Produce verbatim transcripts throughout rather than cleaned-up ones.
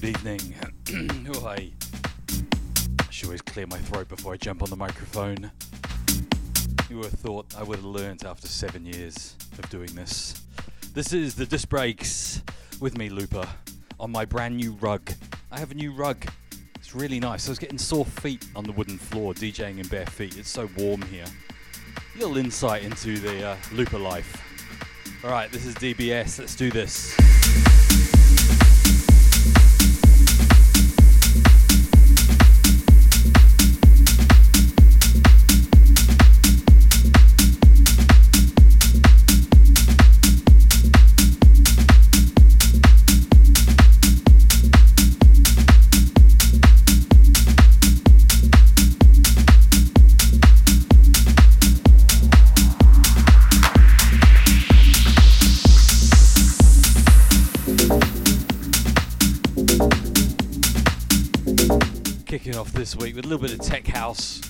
good evening. Oh, I should always clear my throat before I jump on the microphone. You would have thought I would have learned after seven years of doing this. This is the Disc Breaks with me, Looper, on my brand new rug. I have a new rug. It's really nice. I was getting sore feet on the wooden floor, DJing in bare feet. It's so warm here. A little insight into the uh, Looper life. All right, this is D B S. Let's do this. Off this week with a little bit of tech house.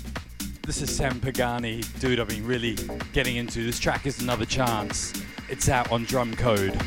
This is Sam Pagani, dude I've been really getting into. This track is Another Chance. It's out on Drum Code.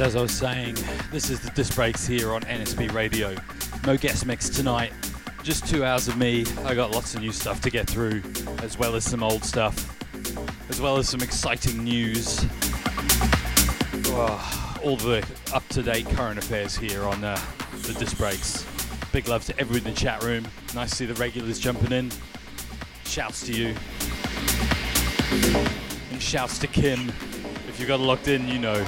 As I was saying, this is the Disc Breaks here on N S B radio. No guest mix tonight, just two hours of me. I got lots of new stuff to get through, as well as some old stuff, as well as some exciting news. Oh, all the up-to-date current affairs here on uh, the Disc Breaks. Big love to everyone in the chat room. Nice to see the regulars jumping in. Shouts to you. And shouts to Kim. If you got locked in, you know.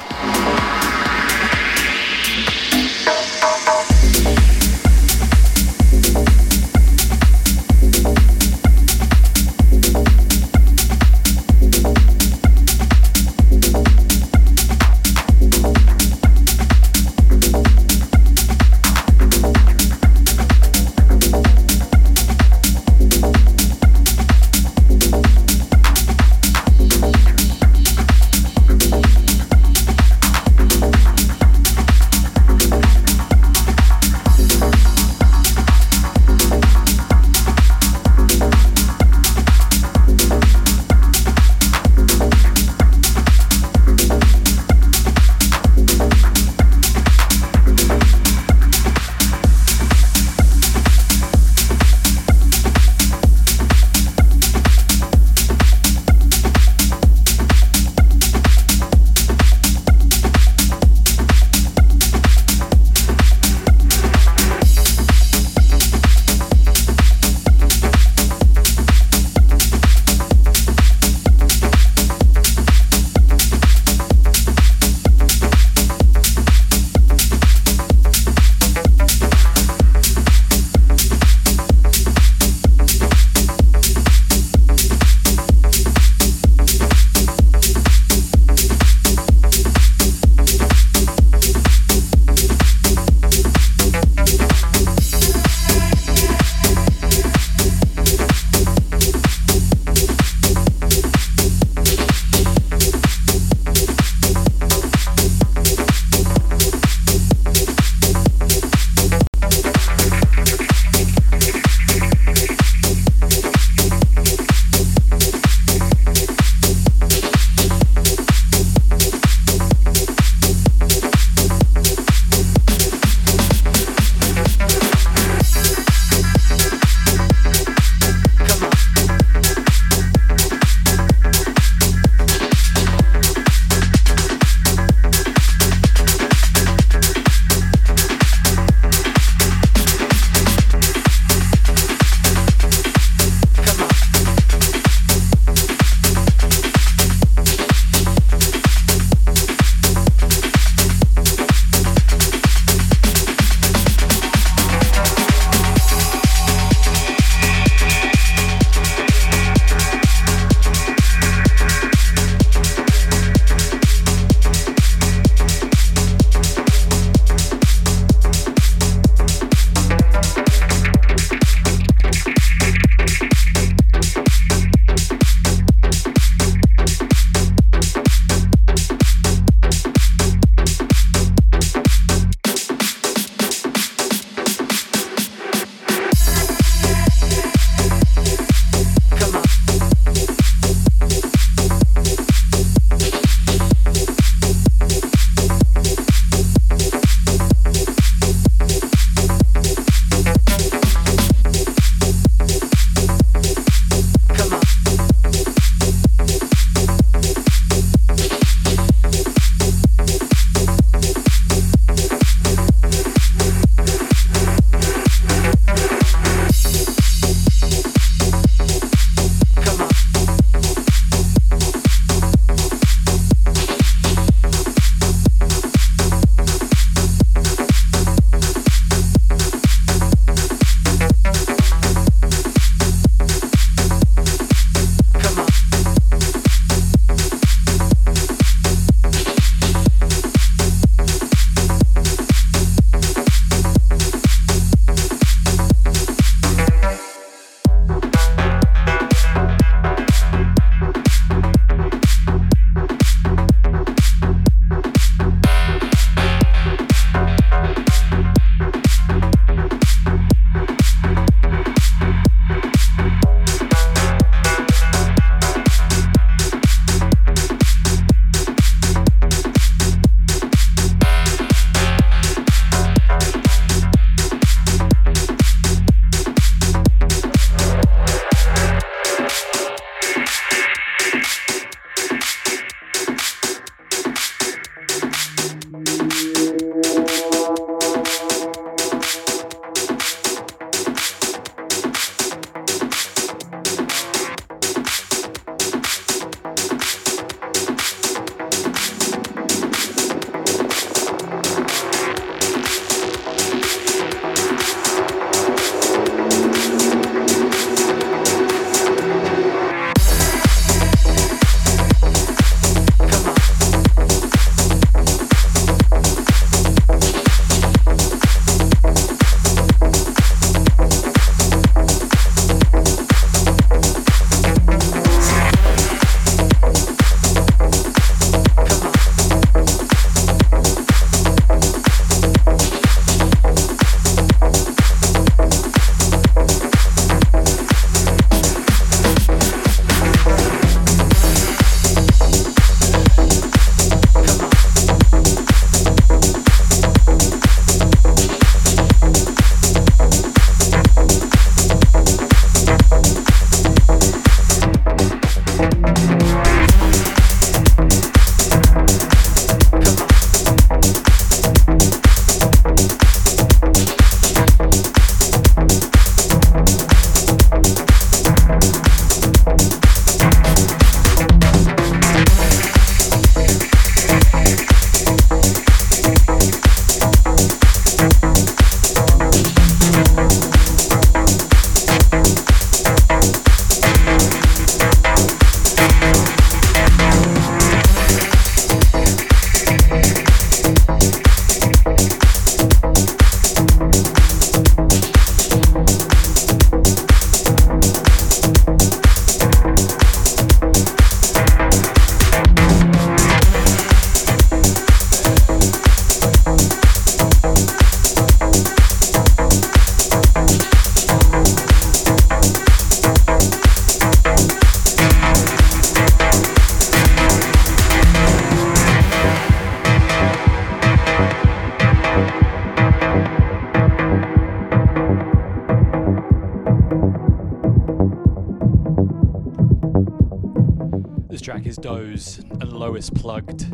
This track is Doze and Lois Plugged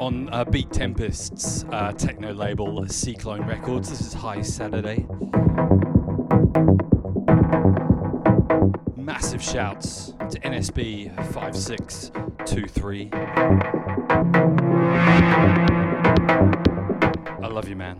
on uh, Beat Tempest's uh, techno label C-Clone Records. This is High Saturday. Massive shouts to N S B five six two three. I love you, man.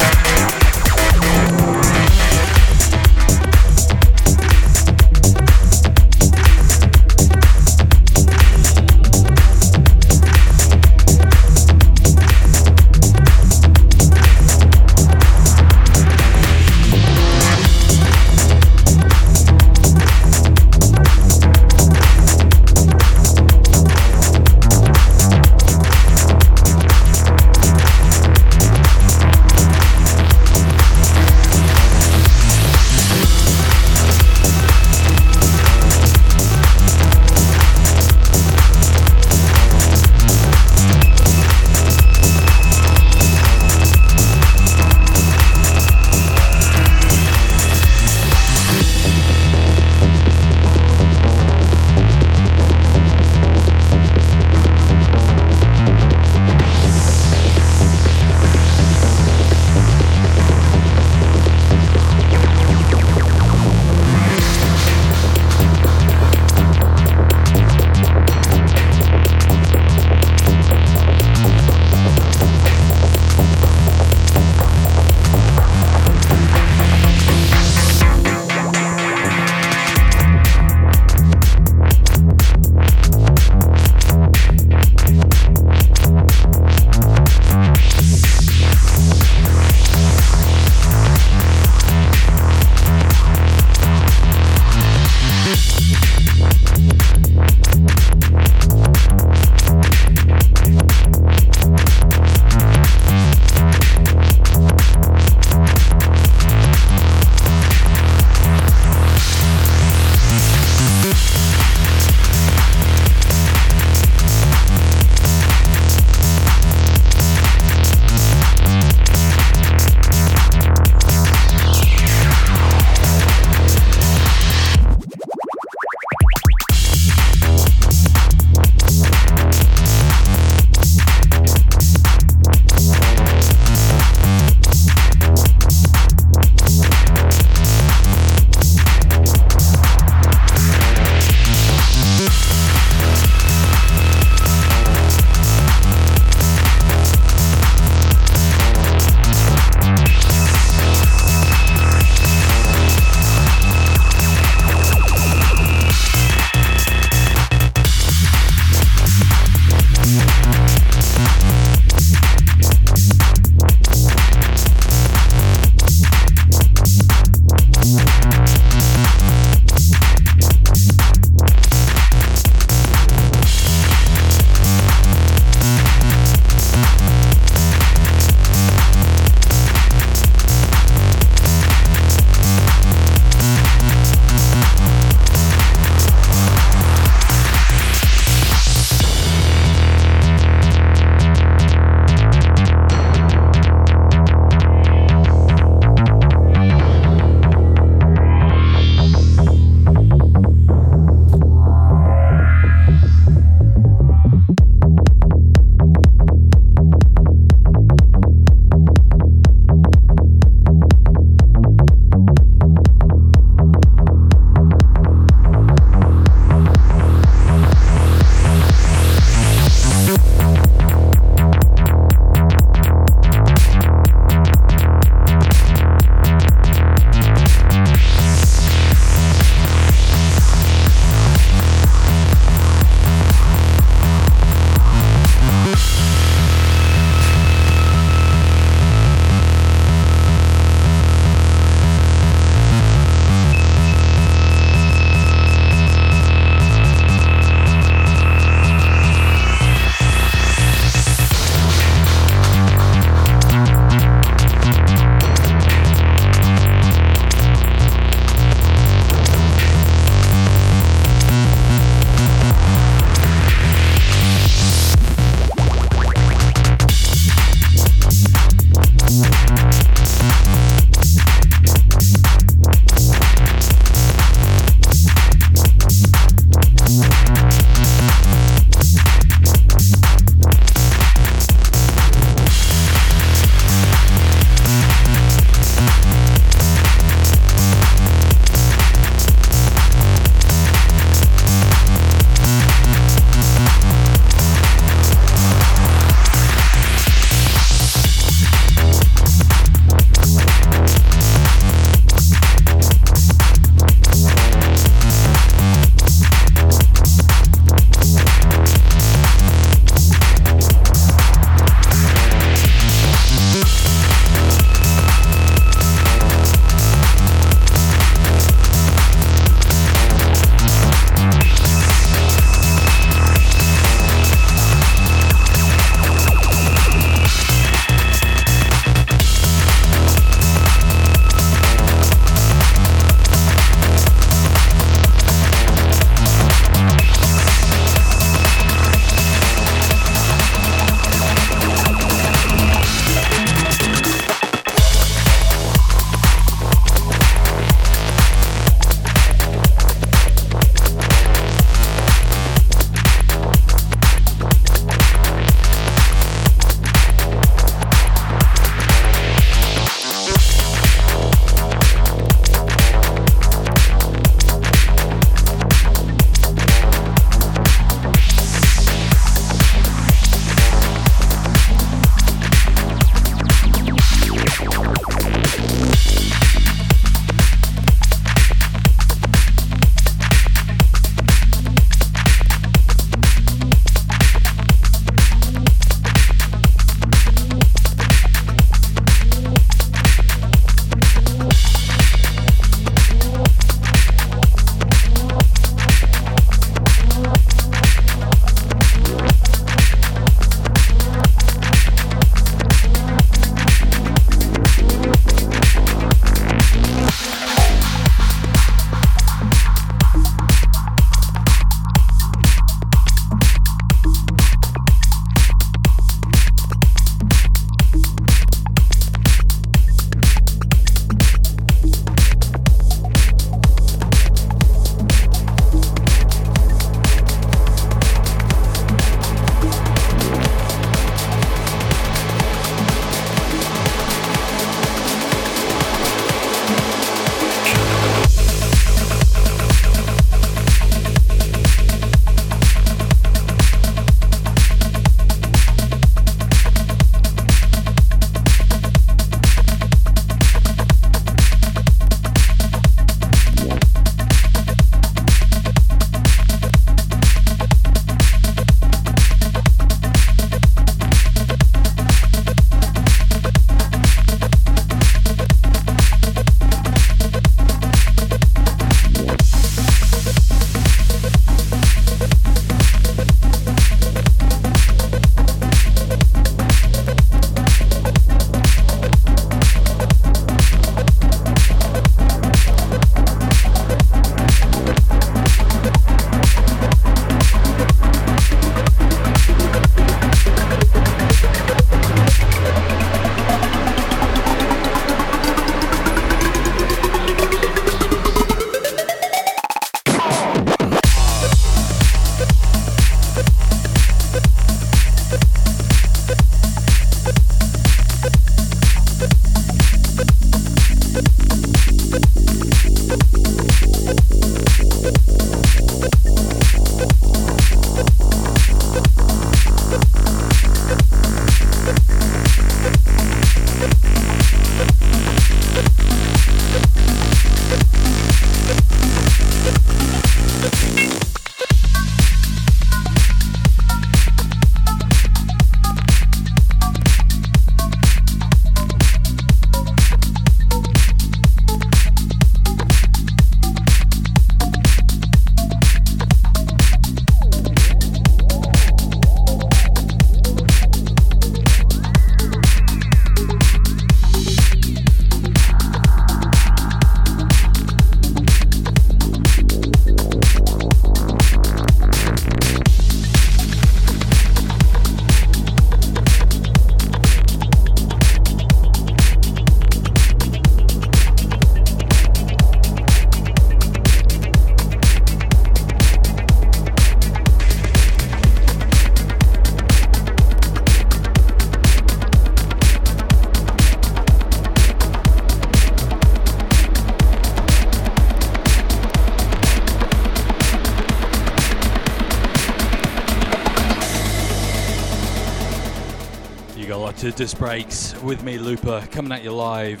Hour to Disc Breaks with me, Looper, coming at you live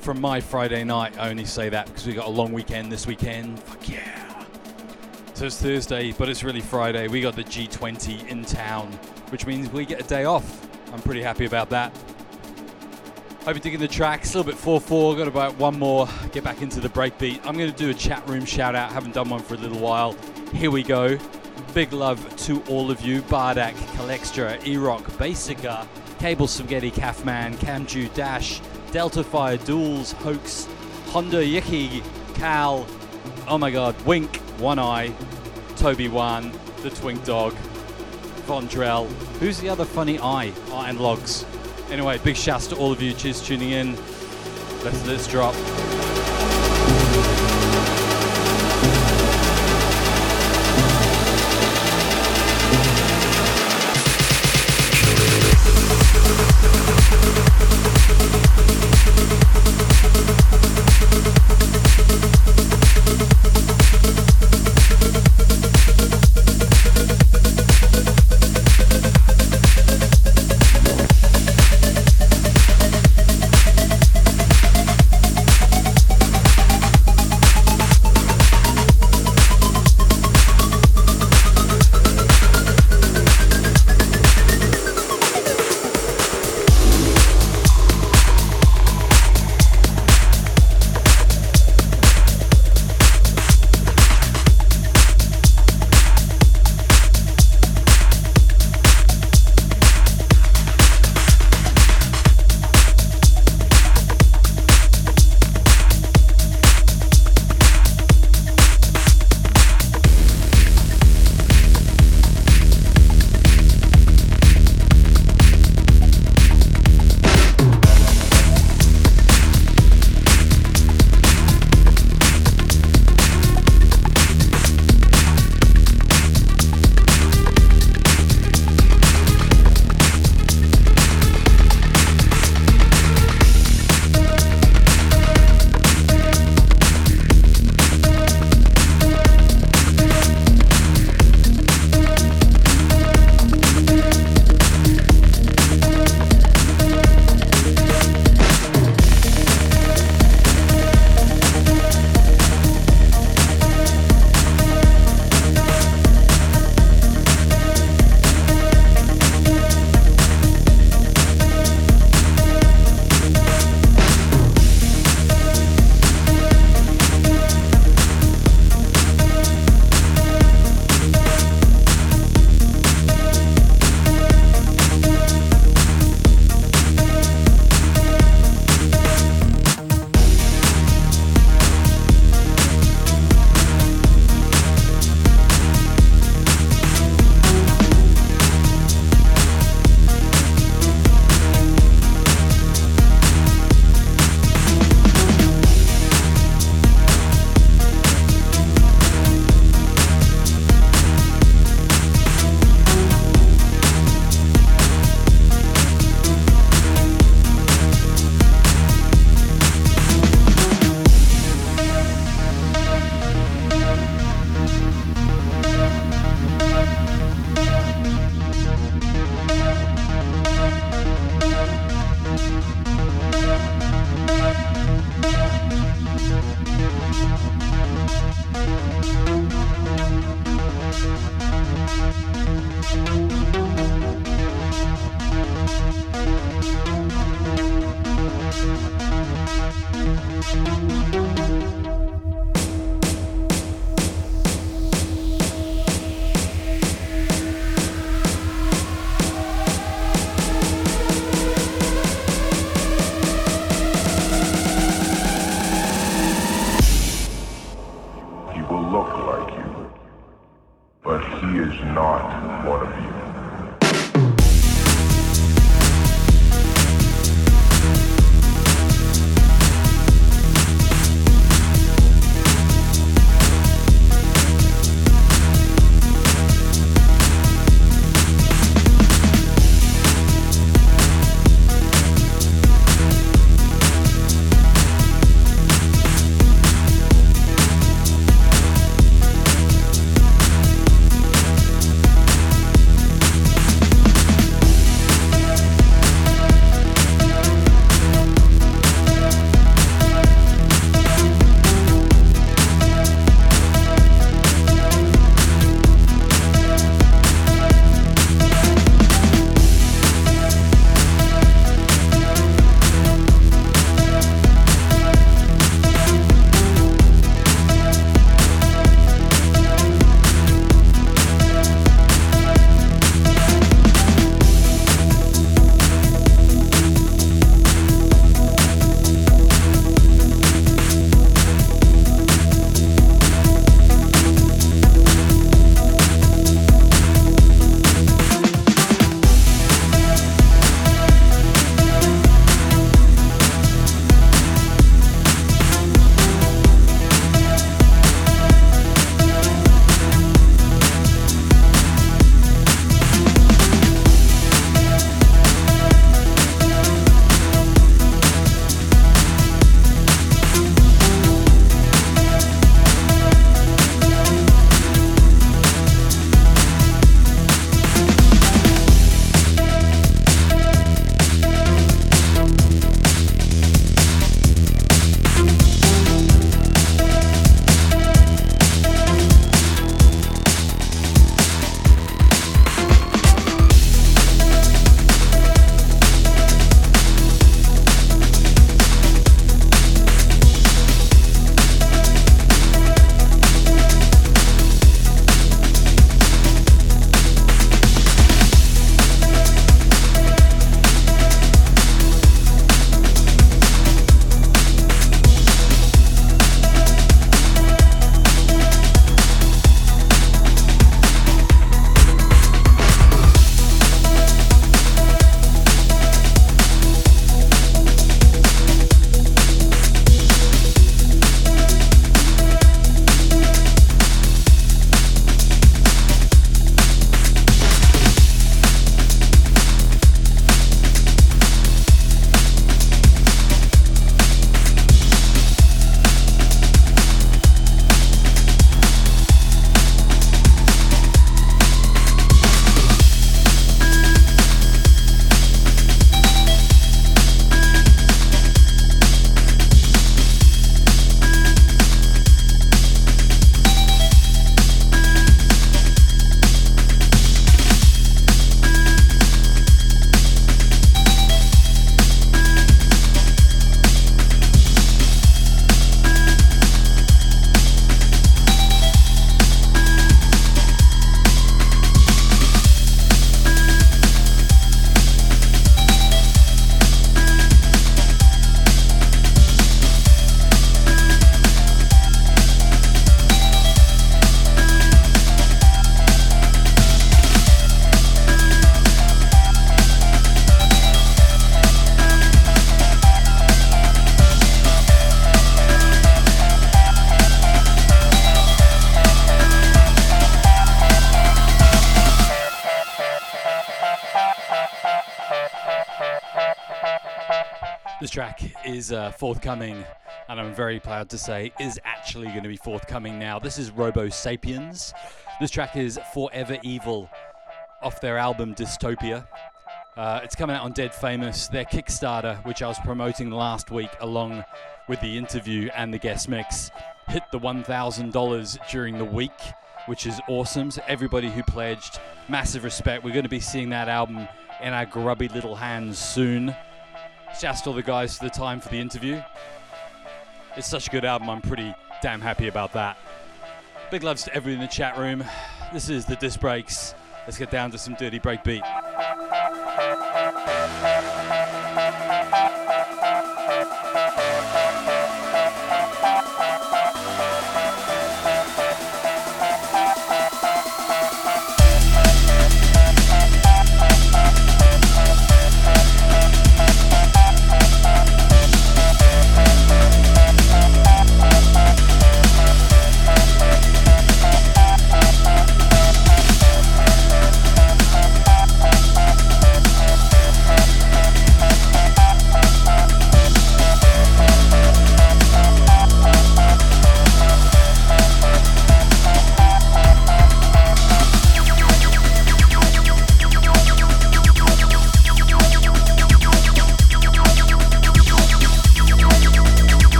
from my Friday night. I only say that because we got a long weekend this weekend. Fuck yeah. So it's Thursday, but it's really Friday. We got the G twenty in town, which means we get a day off. I'm pretty happy about that. Hope you're digging the tracks. A little bit four four, got about one more. Get back into the breakbeat. I'm going to do a chat room shout out. Haven't done one for a little while. Here we go. Big love to all of you. Bardak, Kalextra, E-Rock, Basica, Cable Spaghetti, Calfman, Camju, Dash, Delta Fire, Duels, Hoax, Honda, Yiki, Cal, oh my god, Wink, One Eye, Toby One, The Twink Dog, Vondrell, who's the other funny eye? Oh, and Logs. Anyway, big shouts to all of you. Cheers for tuning in. Let's do this drop. This track is uh, forthcoming, and I'm very proud to say is actually going to be forthcoming now. This is Robo Sapiens. This track is Forever Evil off their album Dystopia. Uh, it's coming out on Dead Famous, their Kickstarter, which I was promoting last week along with the interview and the guest mix. Hit the one thousand dollars during the week, which is awesome. So everybody who pledged, massive respect. We're going to be seeing that album in our grubby little hands soon. Shouts to all the guys for the time for the interview. It's such a good album, I'm pretty damn happy about that. Big loves to everyone in the chat room. This is the Disc Breaks. Let's get down to some dirty breakbeat.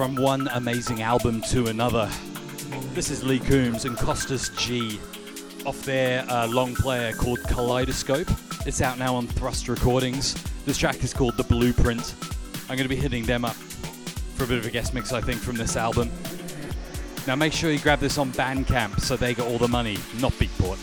From one amazing album to another. This is Lee Coombs and Costas G off their uh, long player called Kaleidoscope. It's out now on Thrust Recordings. This track is called The Blueprint. I'm going to be hitting them up for a bit of a guest mix, I think, from this album. Now make sure you grab this on Bandcamp so they get all the money, not Beatport.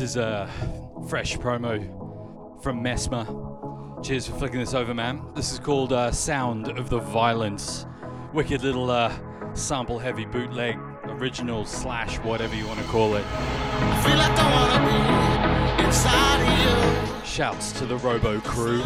This is a fresh promo from Mesmer. Cheers for flicking this over, man. This is called uh, Sound of the Violence. Wicked little uh, sample-heavy bootleg, original slash whatever you want to call it. I feel like I wanna be inside of you. Shouts to the Robo crew.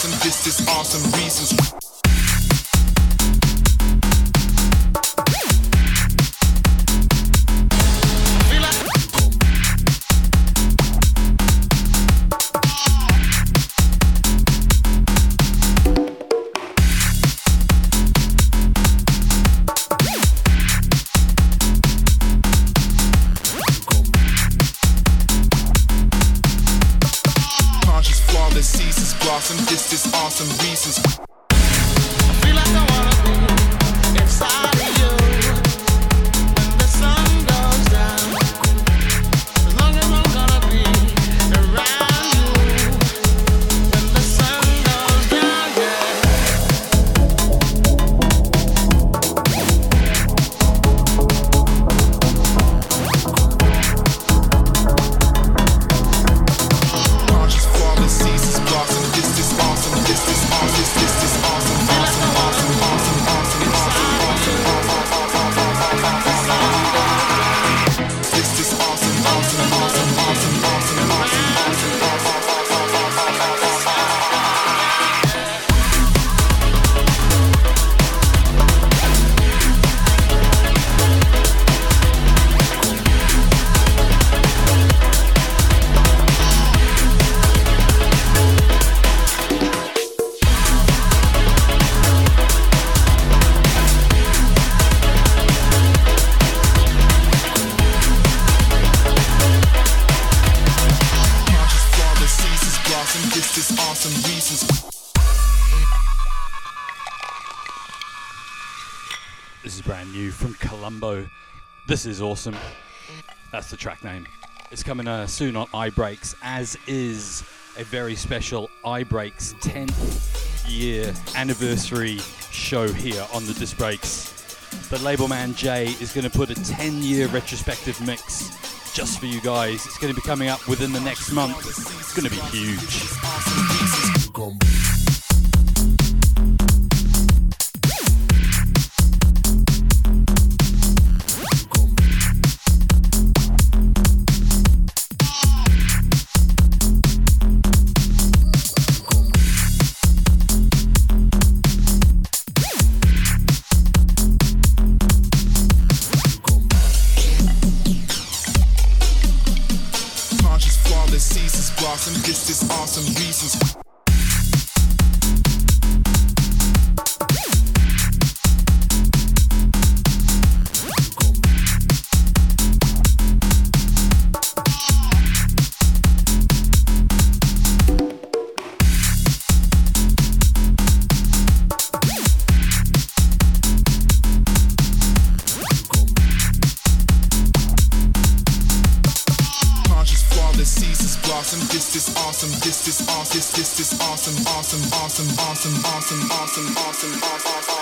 awesome. This is awesome reasons. This is awesome reasons. I feel like I wanna be inside of you. When the sun goes down, as long as I'm gonna be around you. When the sun goes down, yeah. Conscious, flawless, ceases, blossom. This is awesome, this, this is awesome, awesome, awesome, awesome, awesome, awesome, awesome, awesome. This is awesome, awesome, awesome, awesome, awesome, awesome, awesome, awesome. From Colombo, this is awesome. That's the track name. It's coming uh, soon on iBreaks, as is a very special iBreaks tenth year anniversary show here on the Disc Breaks. The label man Jay is going to put a ten year retrospective mix just for you guys. It's going to be coming up within the next month. It's going to be huge. This is awesome reasons. This is awesome, this, this is awesome, awesome, awesome, awesome, awesome, awesome, awesome, awesome, awesome.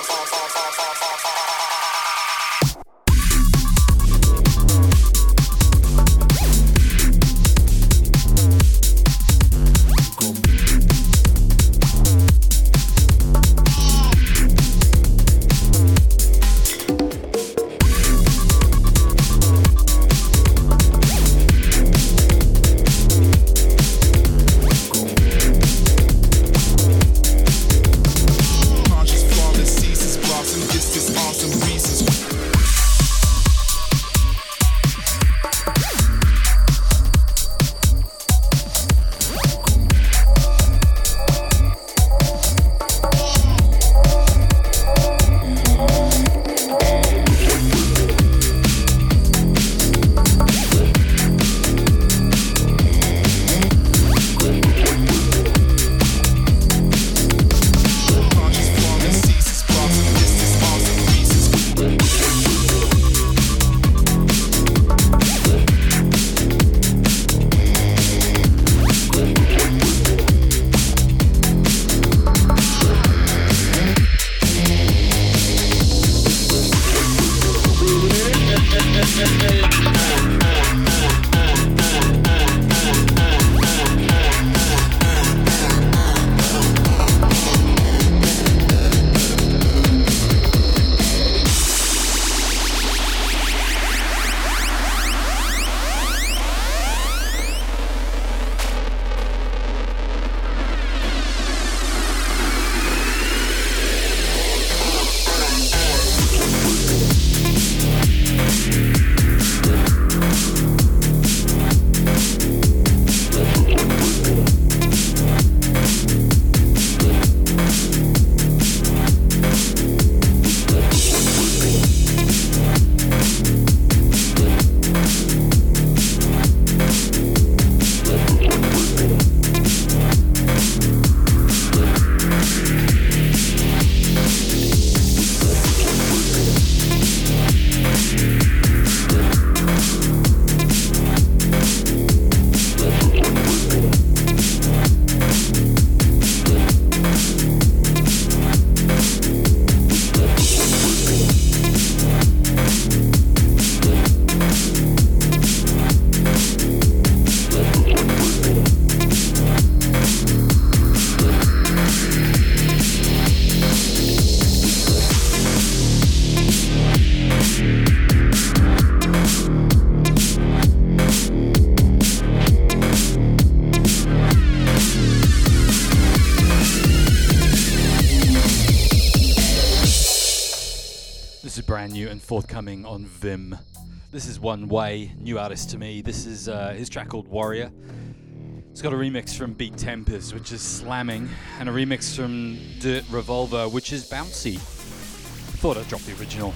new and forthcoming on Vim. This is One Way, new artist to me. This is uh, his track called Warrior. It's got a remix from Beat Tempest, which is slamming, and a remix from Dirt Revolver, which is bouncy. Thought I'd drop the original.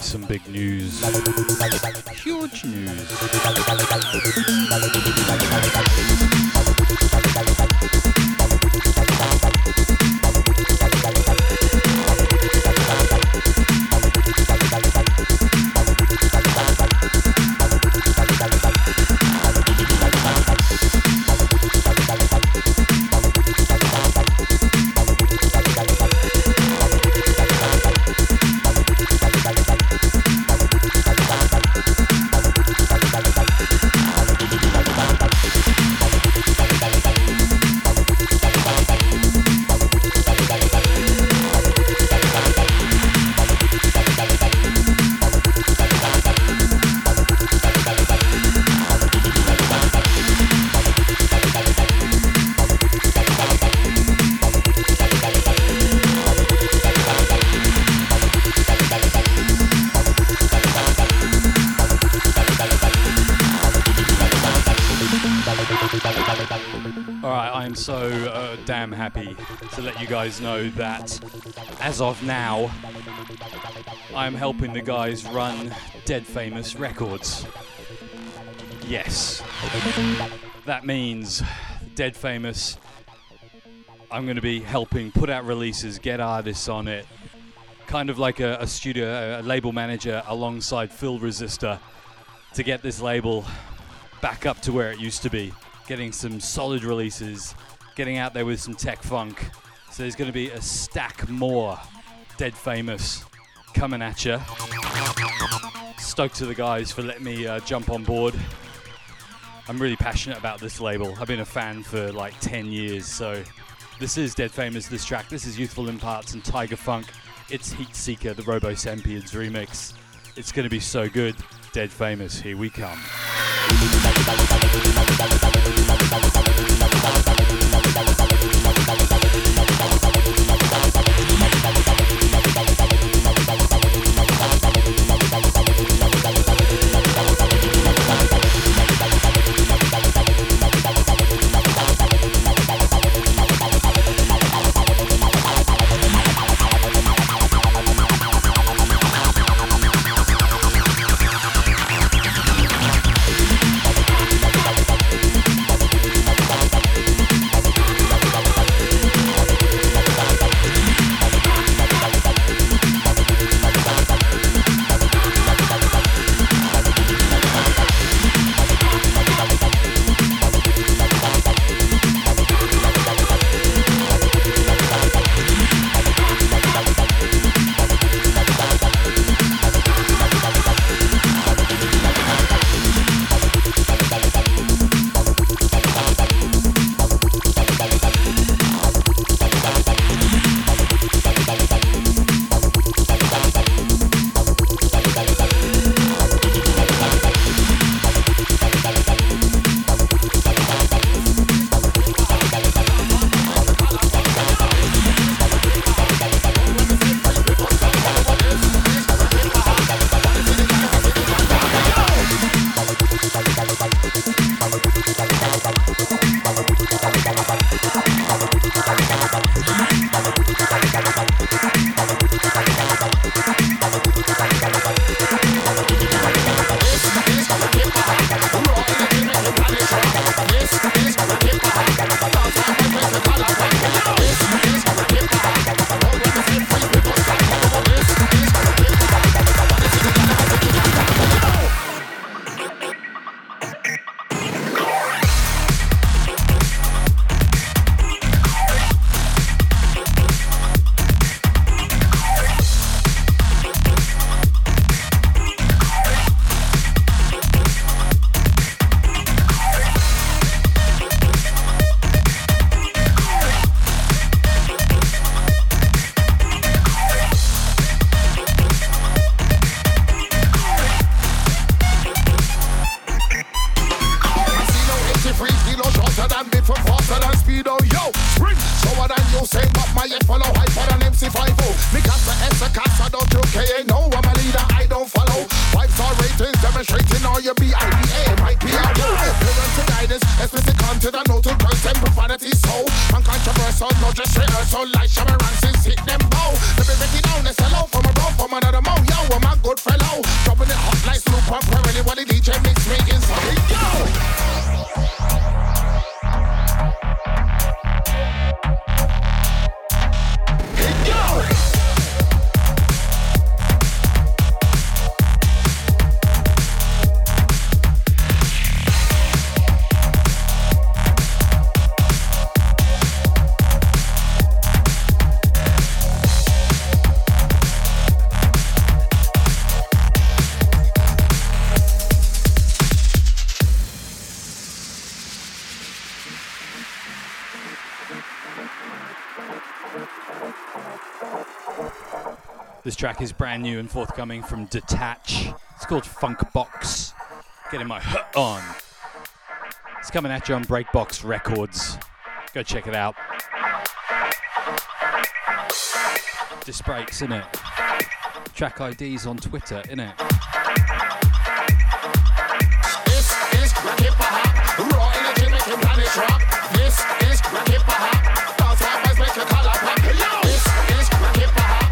Some big news. Huge news. I'm happy to let you guys know that as of now I'm helping the guys run Dead Famous Records. Yes, that means Dead Famous, I'm going to be helping put out releases, get artists on it, kind of like a, a studio, a label manager alongside Phil Resistor, to get this label back up to where it used to be, getting some solid releases, getting out there with some tech funk, So there's going to be a stack more Dead Famous coming at you. Stoked to the guys for letting me uh, jump on board. I'm really passionate about this label. I've been a fan for like ten years, so this is Dead Famous, this track. This is Youthful Imparts and Tiger Funk. It's Heat Seeker, the Robo Sapiens remix. It's going to be so good. Dead Famous, here we come. This track is brand new and forthcoming from Detach. It's called Funk Box. Getting my hook on. It's coming at you on Breakbox Records. Go check it out. Disc breaks, innit? Track I Ds on Twitter, innit? This is Kipaha, raw energy making planet rock. This is Kipaha, those rappers make your color pop. This is Kipaha.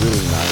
really nice.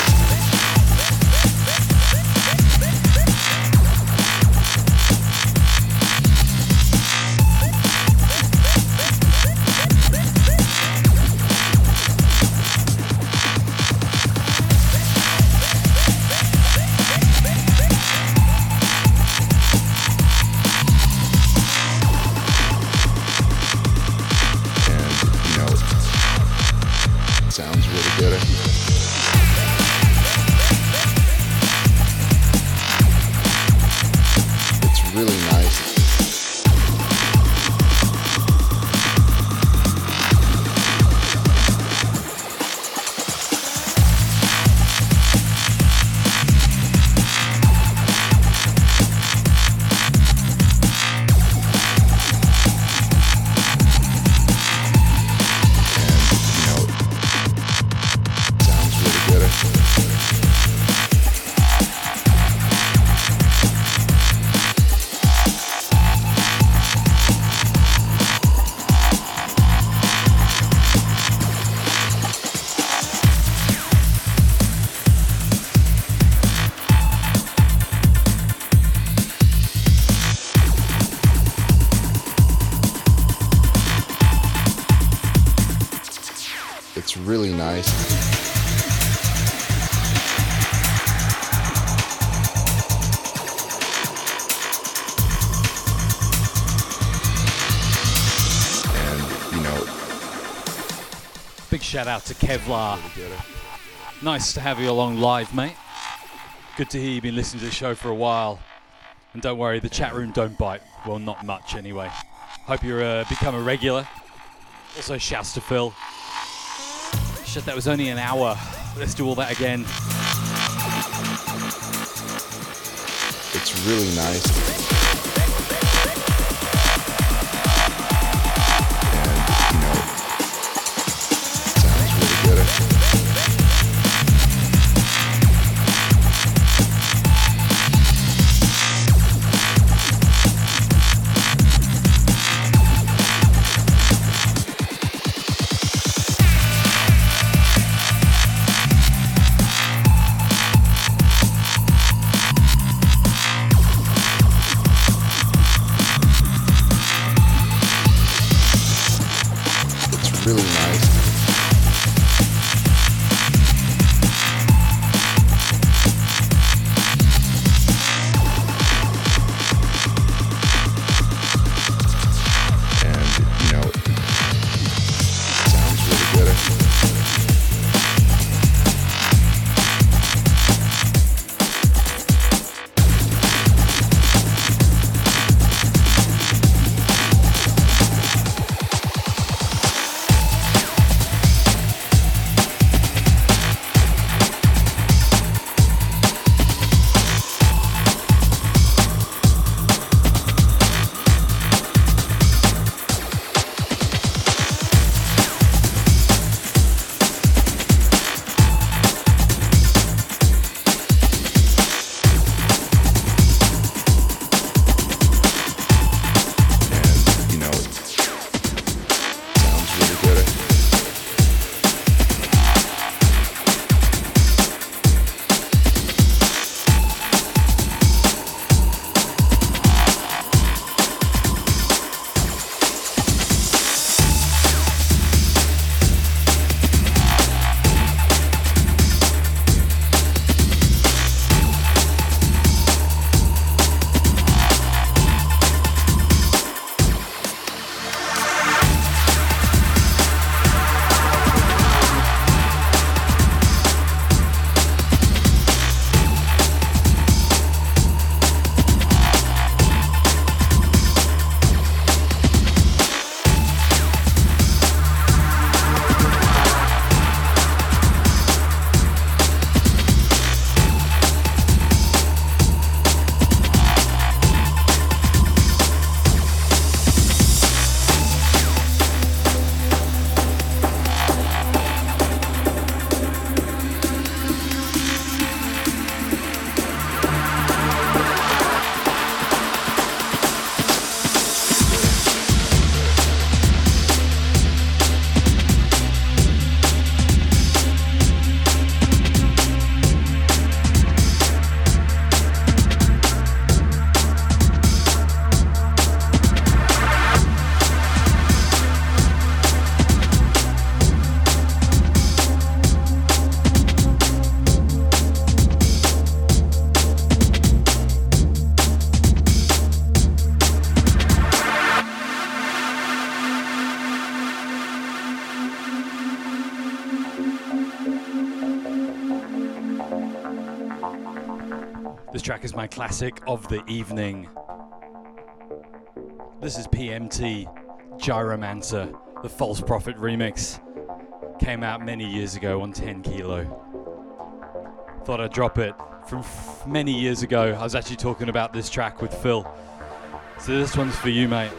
Shout out to Kevlar. Nice to have you along live, mate. Good to hear you've been listening to the show for a while. And don't worry, the chat room don't bite. Well, not much anyway. Hope you uh, become a regular. Also, shouts to Phil. Shit, that was only an hour. Let's do all that again. It's really nice. This track is my classic of the evening. This is P M T, Gyromancer, the False Prophet remix. Came out many years ago on ten kilo. Thought I'd drop it. From f- many years ago, I was actually talking about this track with Phil. So this one's for you, mate.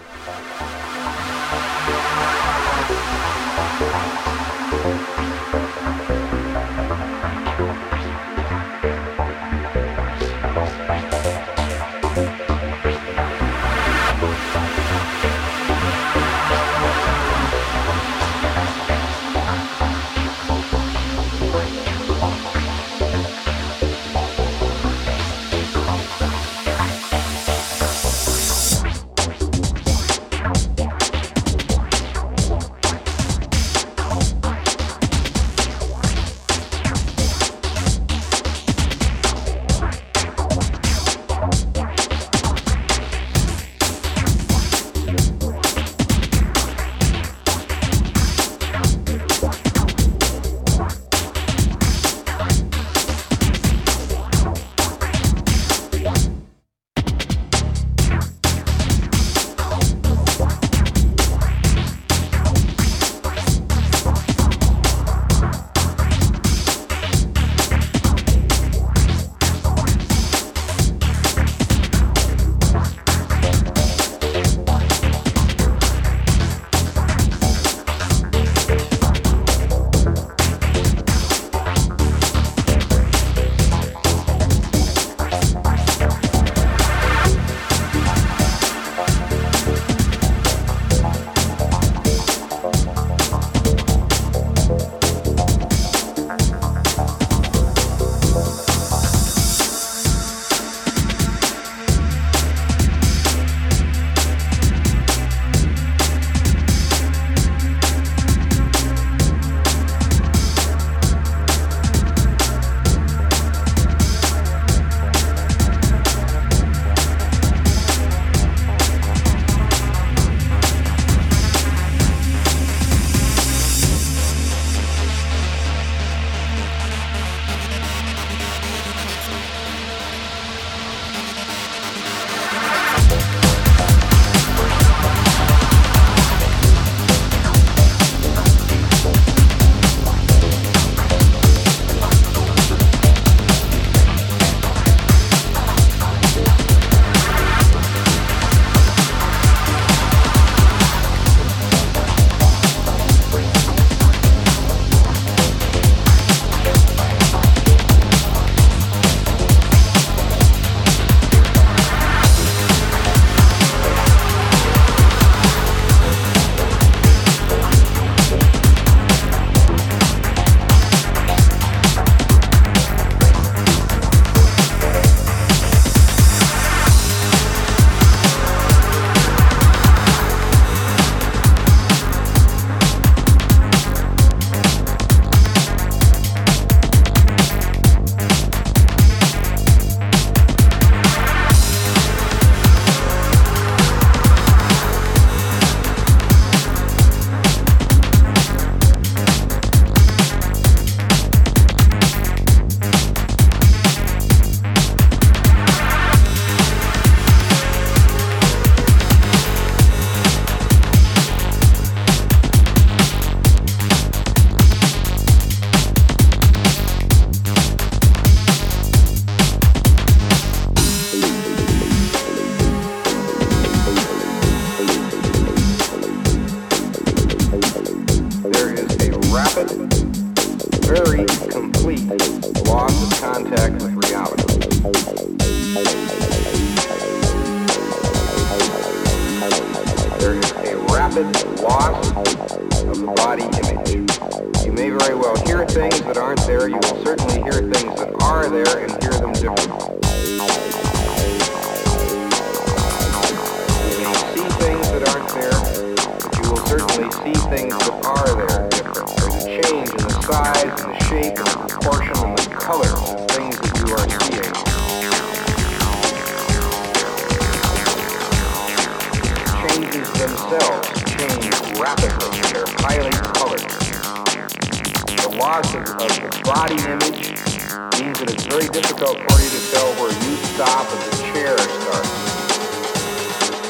Of the body image, means that it's very difficult for you to tell where you stop and the chair starts.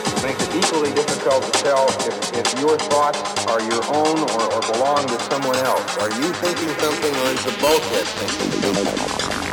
It makes it equally difficult to tell if, if your thoughts are your own or, or belong to someone else. Are you thinking something or is the bulkhead thinking something?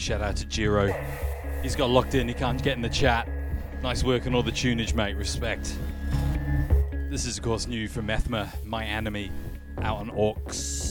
Big shout out to Giro. He's got locked in, he can't get in the chat. Nice work on all the tunage, mate. Respect. This is, of course, new from Mesmer, My Enemy, out on Orcs.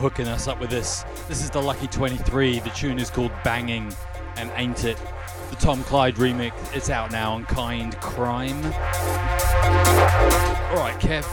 Hooking us up with this. This is the Lucky twenty-three. The tune is called Banging, and Ain't It, the Tom Clyde remix. It's out now on Kind Crime. Alright, Kev.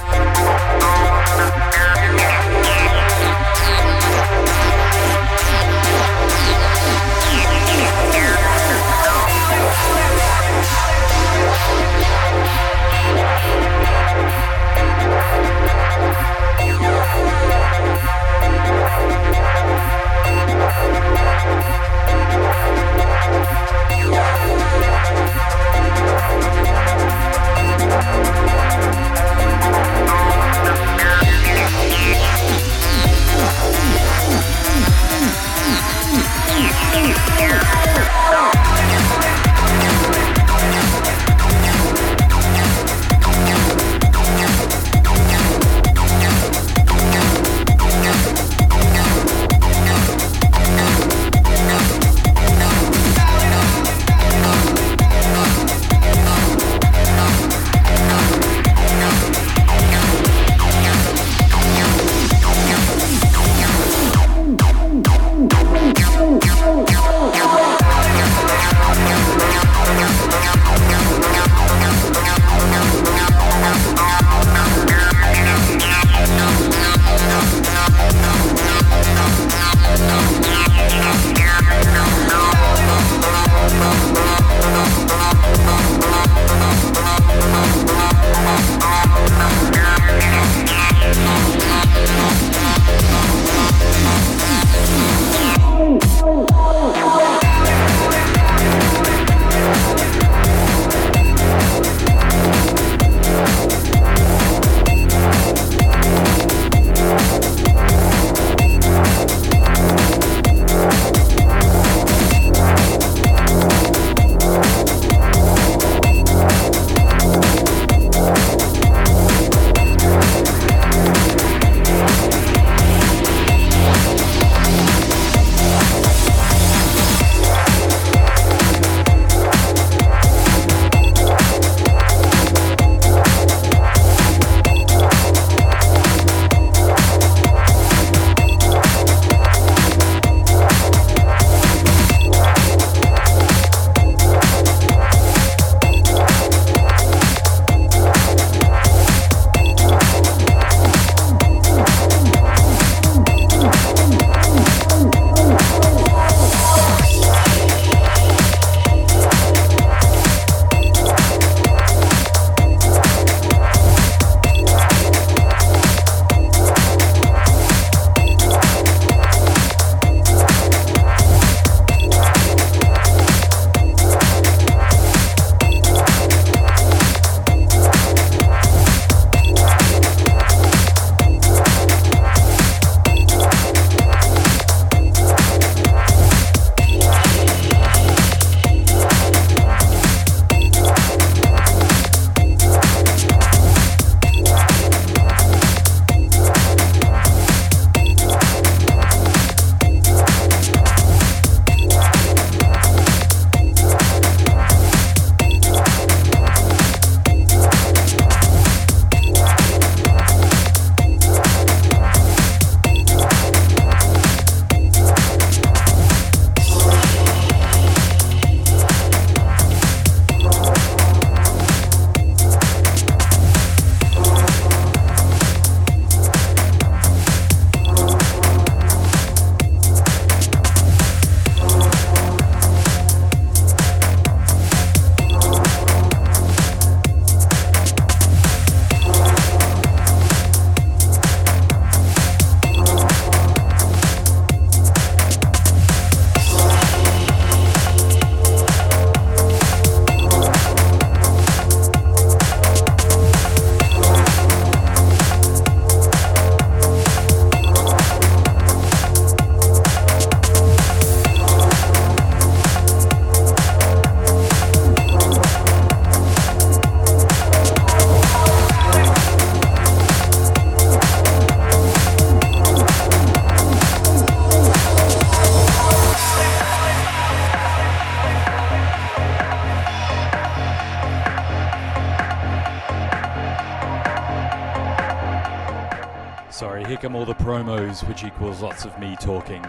Come all the promos, which equals lots of me talking.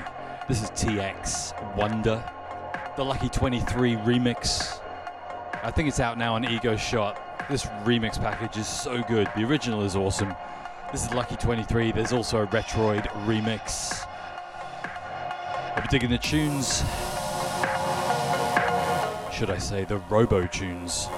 This is T X Wonder the Lucky twenty-three remix. I think it's out now on Ego Shot. This remix package is so good. The original is awesome. This is Lucky twenty-three. There's also a Retroid remix. Hope you're digging the tunes. Should I say the Robo tunes.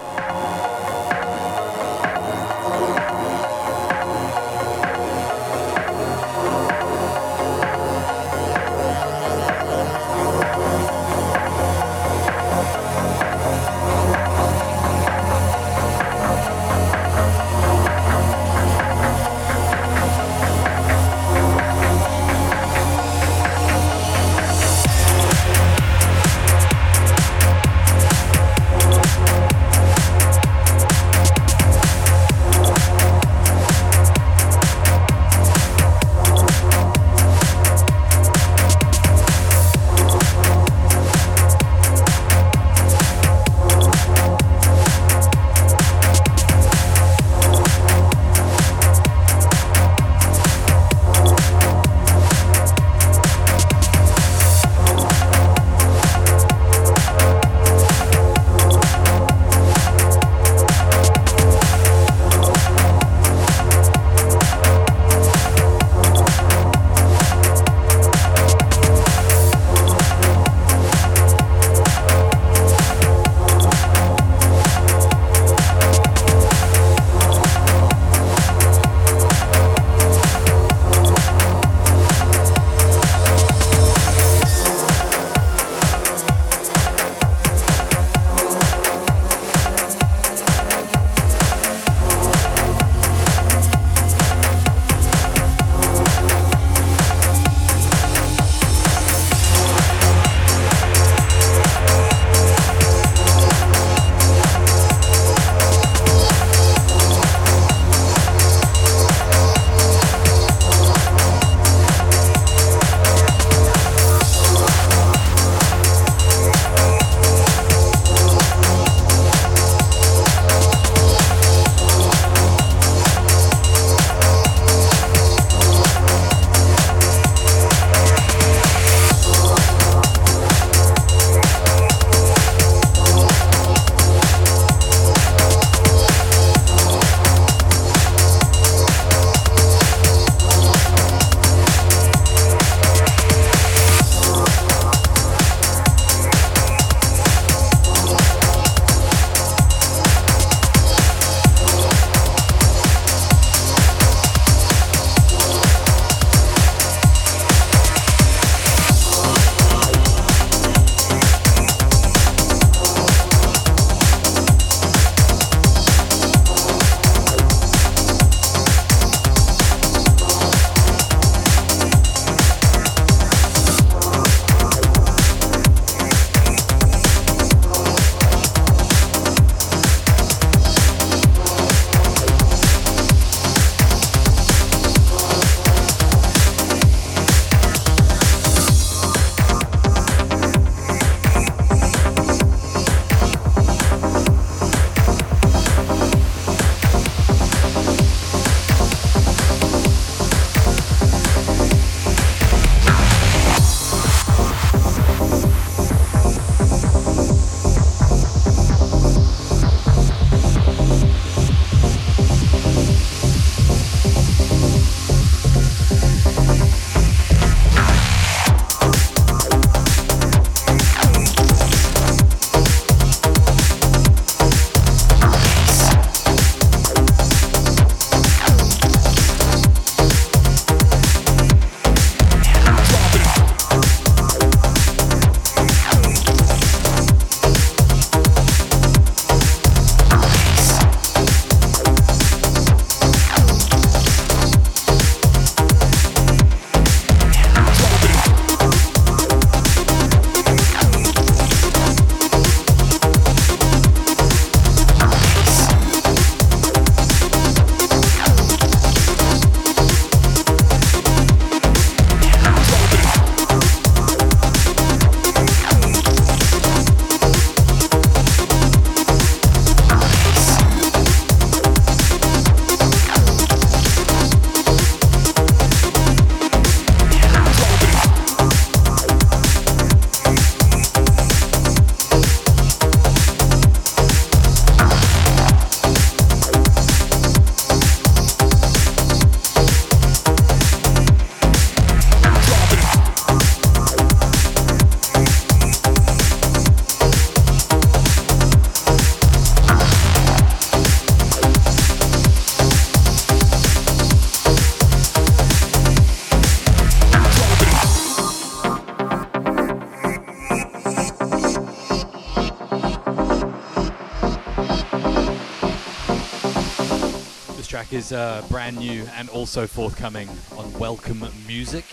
track is uh, brand new and also forthcoming on Welcome Music.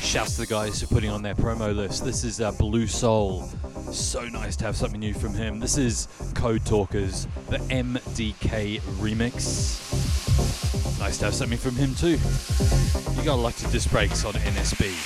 Shouts to the guys for putting on their promo list. This is uh, Blue Soul. So nice to have something new from him. This is Code Talkers, the M D K remix. Nice to have something from him too. You gotta like the disc brakes on N S B.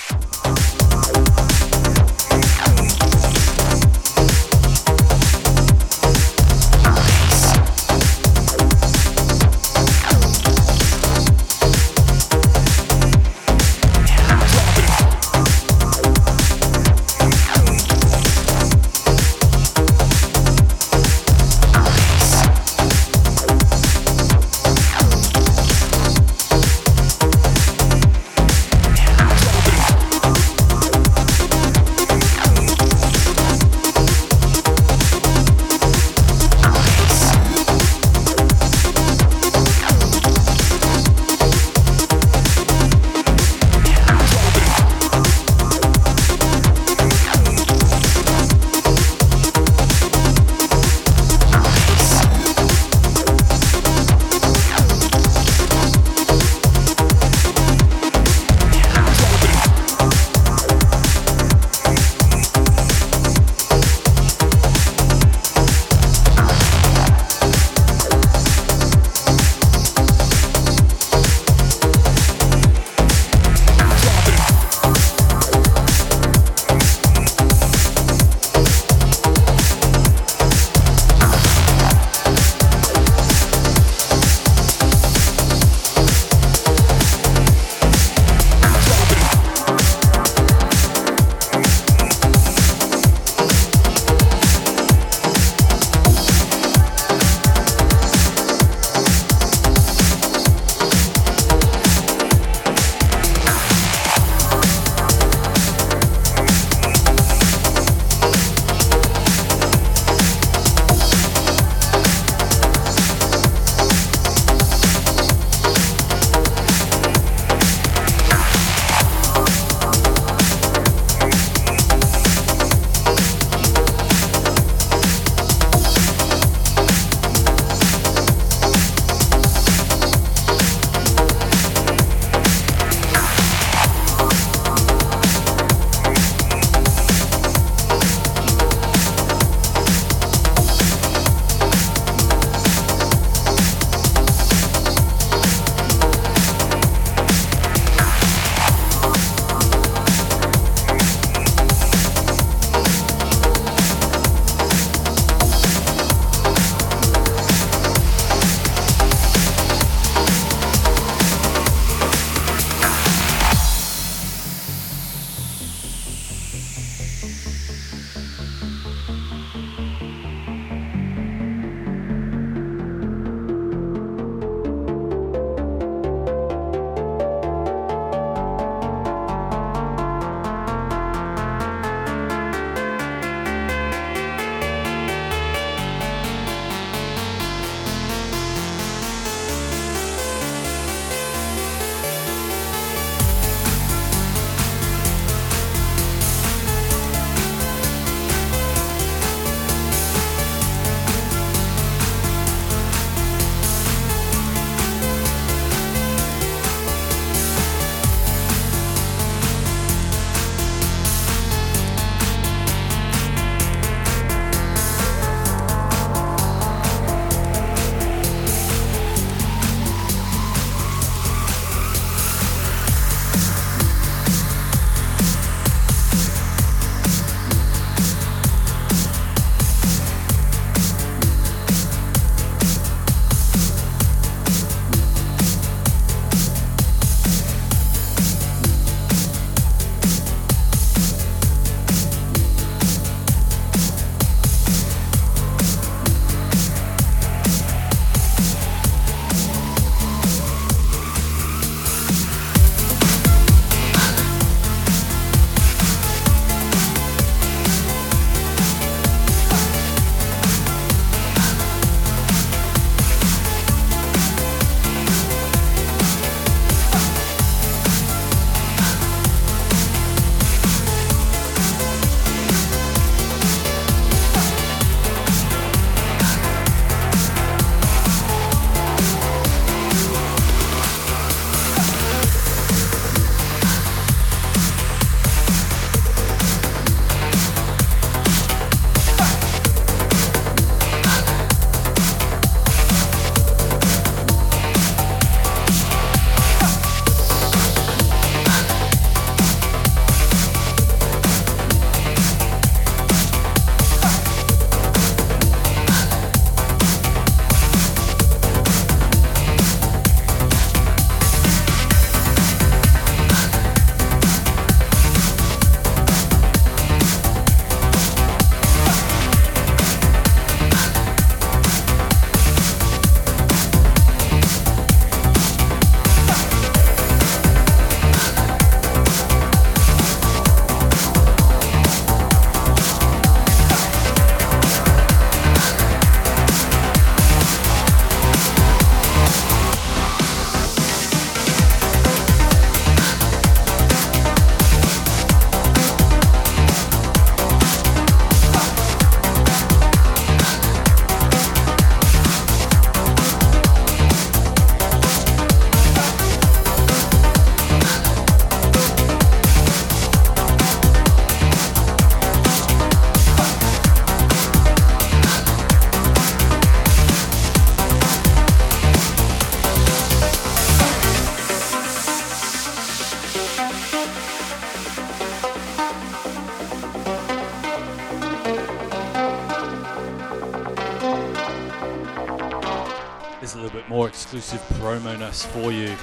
There's a little bit more exclusive promo-ness for you.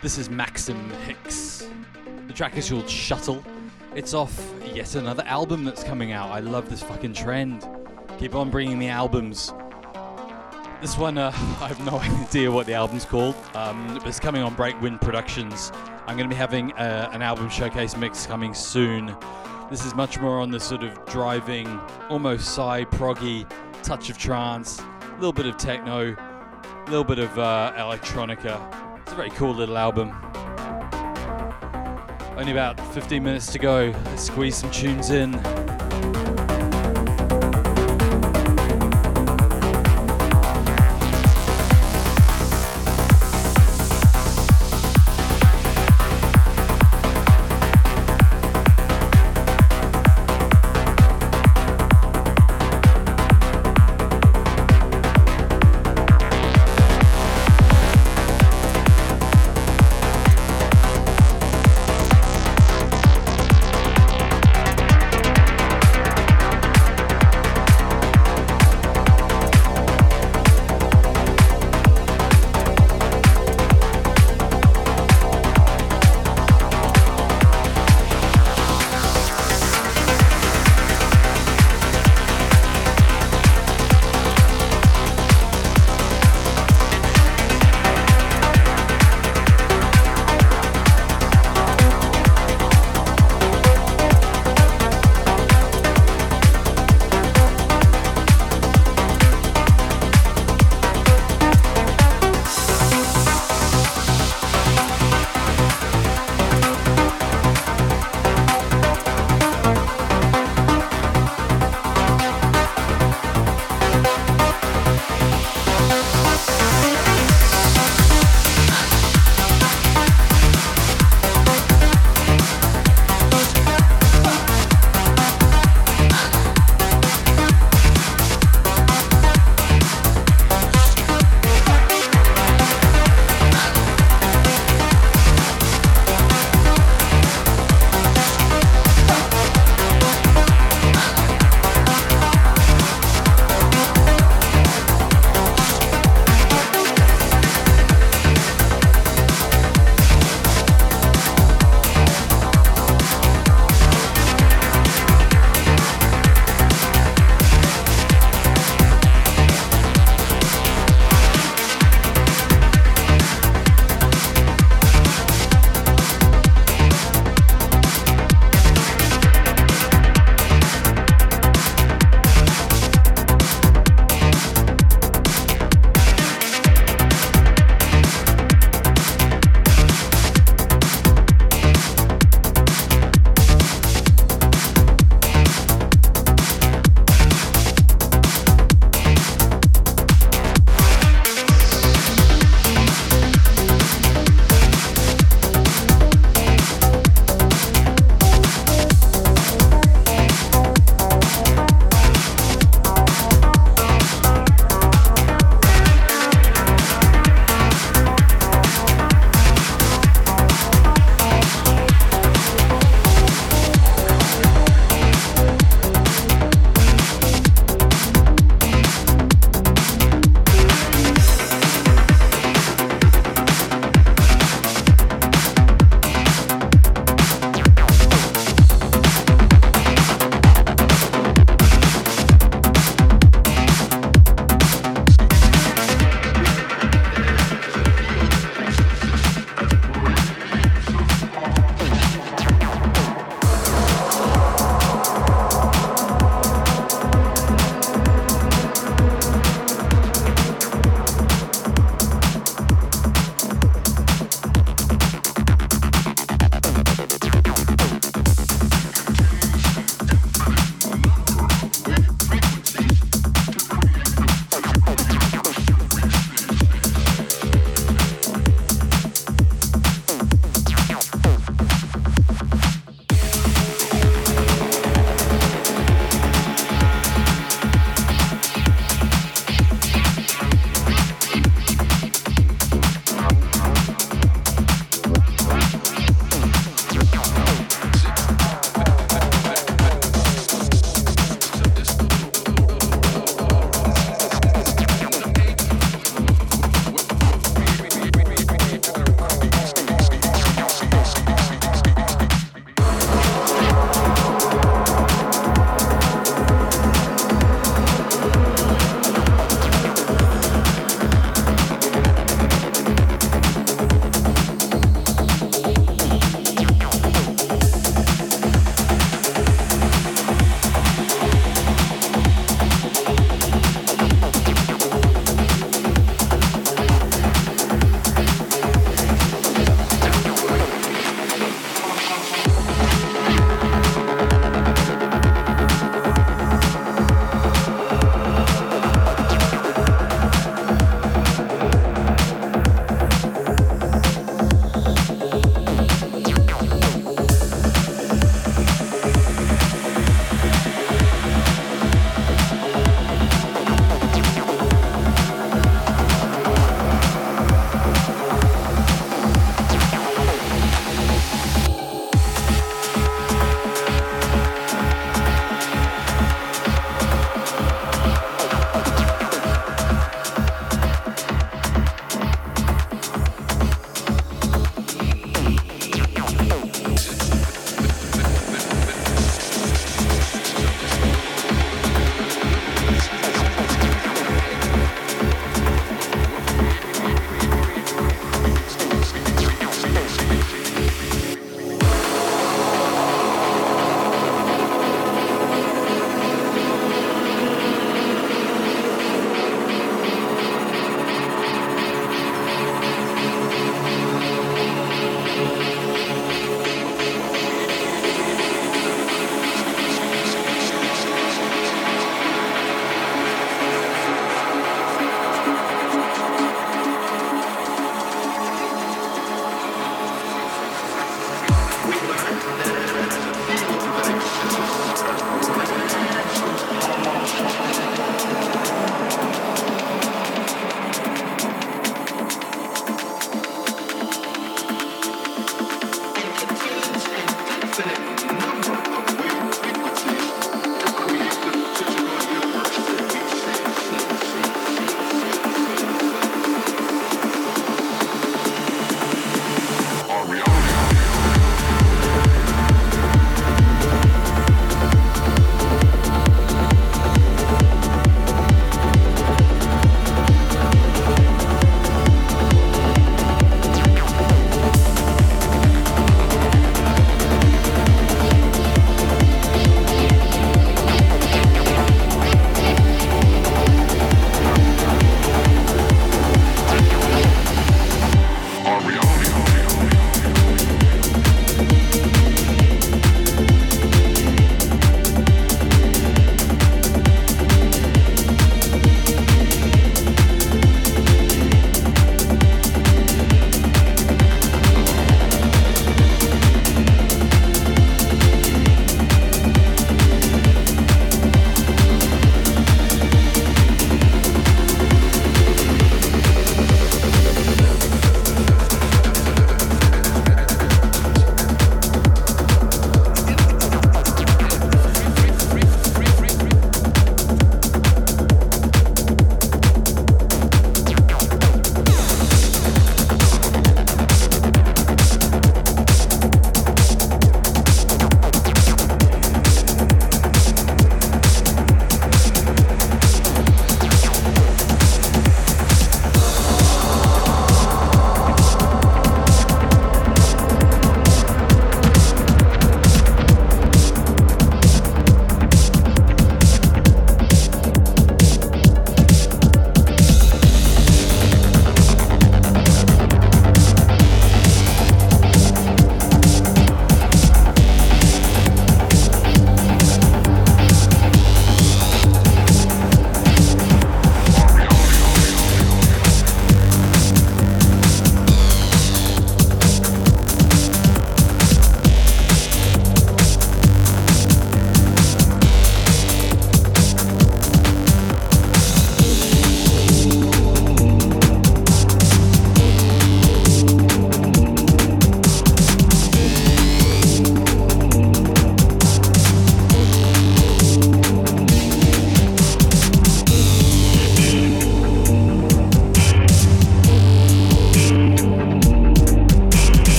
This is Maxim Hicks. The track is called Shuttle. It's off yet another album that's coming out. I love this fucking trend. Keep on bringing me albums. This one, uh, I have no idea what the album's called, um, but it's coming on Breakwind Productions. I'm going to be having uh, an album showcase mix coming soon. This is much more on the sort of driving, almost psy-proggy, touch of trance, a little bit of techno, a little bit of uh, electronica. It's a very cool little album. Only about fifteen minutes to go. Let's squeeze some tunes in.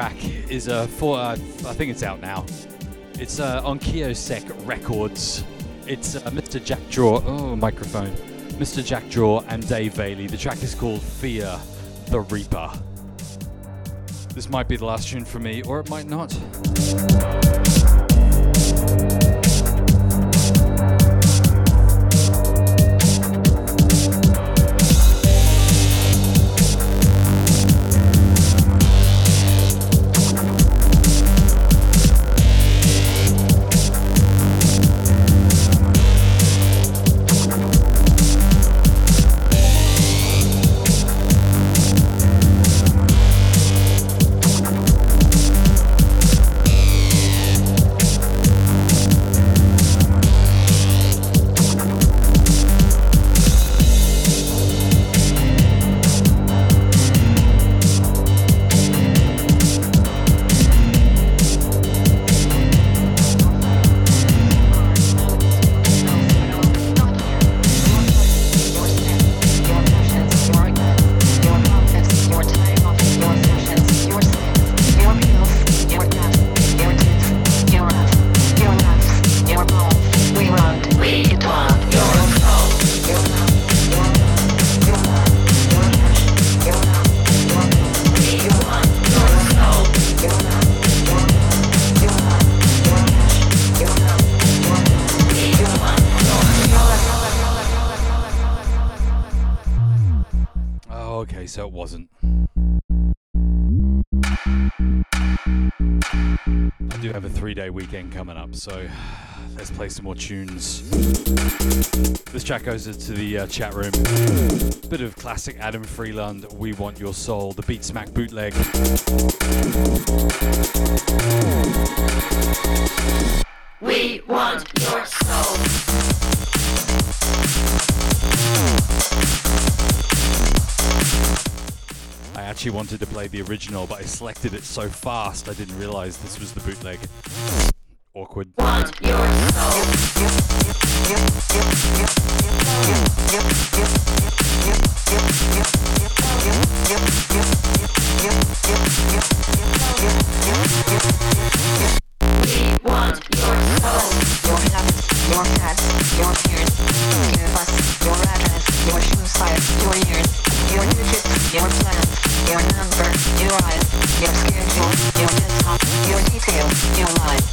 track is uh, for uh, I think it's out now. It's uh, on Kiosec Records. It's uh, Mister Jack Draw. Oh, microphone. Mister Jack Draw and Dave Bailey. The track is called Fear the Reaper. This might be the last tune for me, or it might not. So it wasn't. I do have a three-day weekend coming up, so let's play some more tunes. This track goes to the uh, chat room. Bit of classic Adam Freeland, We Want Your Soul, the Beat Smack bootleg. We want your I actually wanted to play the original, but I selected it so fast I didn't realize this was the bootleg. Awkward. Want your soul. We want your soul. Your habits, your pets, your tears, your bus, your address, your shoe size, your years, your digits, your plans. Your number, your eyes, your schedule, your desktop, your details, your life.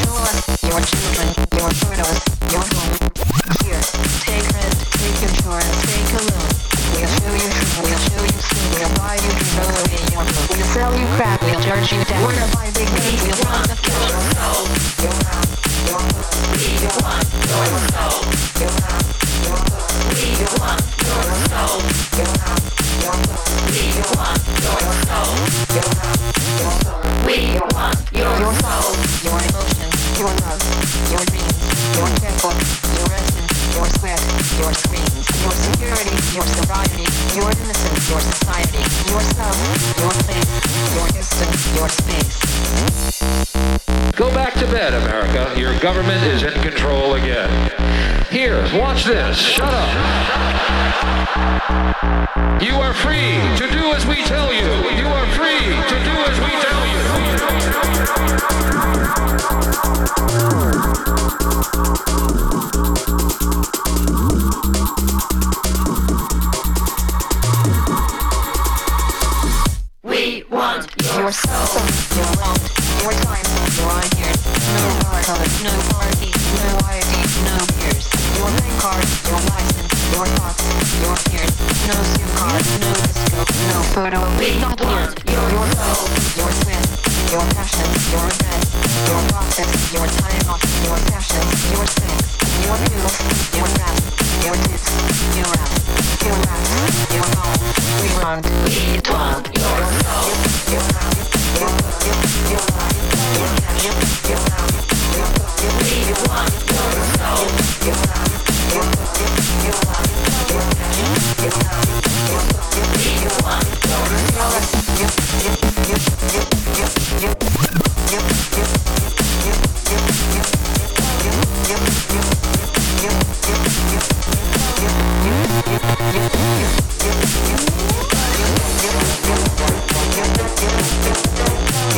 Show us your children, your photos, your home. Here, take rent, take insurance, take a loan. We'll show you, we'll show you soon, we'll buy you, we'll throw away your loan. We'll sell you crap, we'll charge you down. We're gonna buy big names, we'll run the cash. Your soul, your soul, we want your soul. Your soul, your soul, we want your soul. Your soul. We want your soul. We want your soul. Your emotions, your love, your dreams, your checkbook, your essence, your sweat, your screams, your security, your sobriety, your innocence, your society, yourself, your place, your distance, your space. Go back to bed, America. Your government is in control again. Here, watch this. Shut up. You are free to do as we tell you. You are free to do as we tell you. We want your soul, your love, your time, your ideas, no car code, no party, no I D, no peers, your bank card, your license, your thoughts, your fears, no SIM card, no disco, no photo. We not want your soul, your sweat, your passions, your regret, your process, your time off, your passions, your sex, your pills, your rap, your tits, your rap, your rap, your home. We want, we want your soul, your rap, your life, your cash, your rap, your soul. We want your soul, your rap. Your love, your love, your passion, your love, your love, your love, your love, your your your your your your your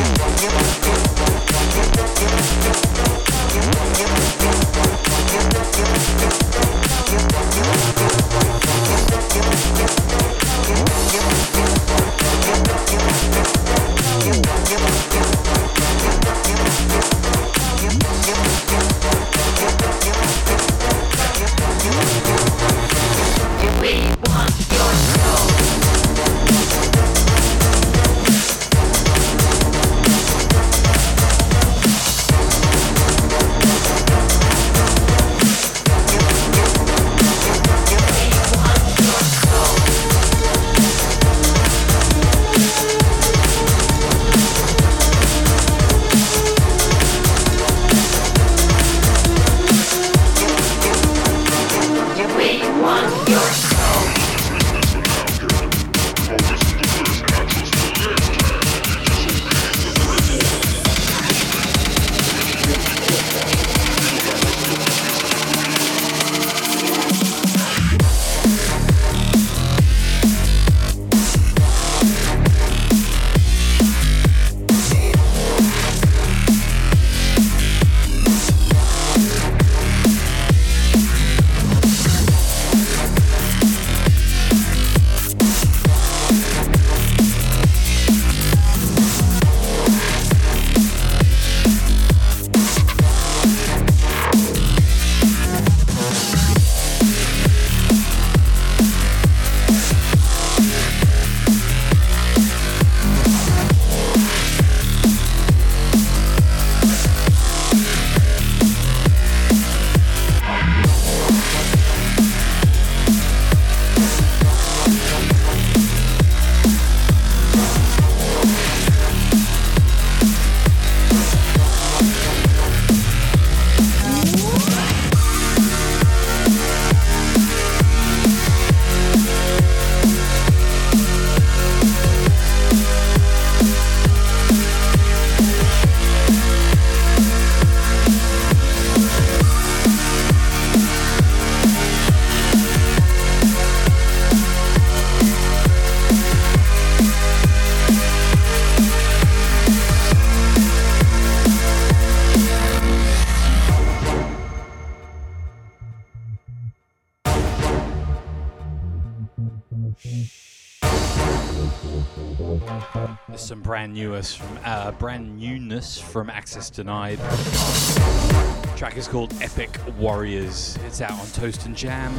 some brand newness from uh, brand newness from Access Denied. The track is called Epic Warriors. It's out on Toast and Jam.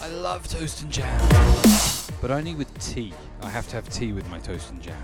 I love Toast and Jam, but only with tea. I have to have tea with my Toast and Jam.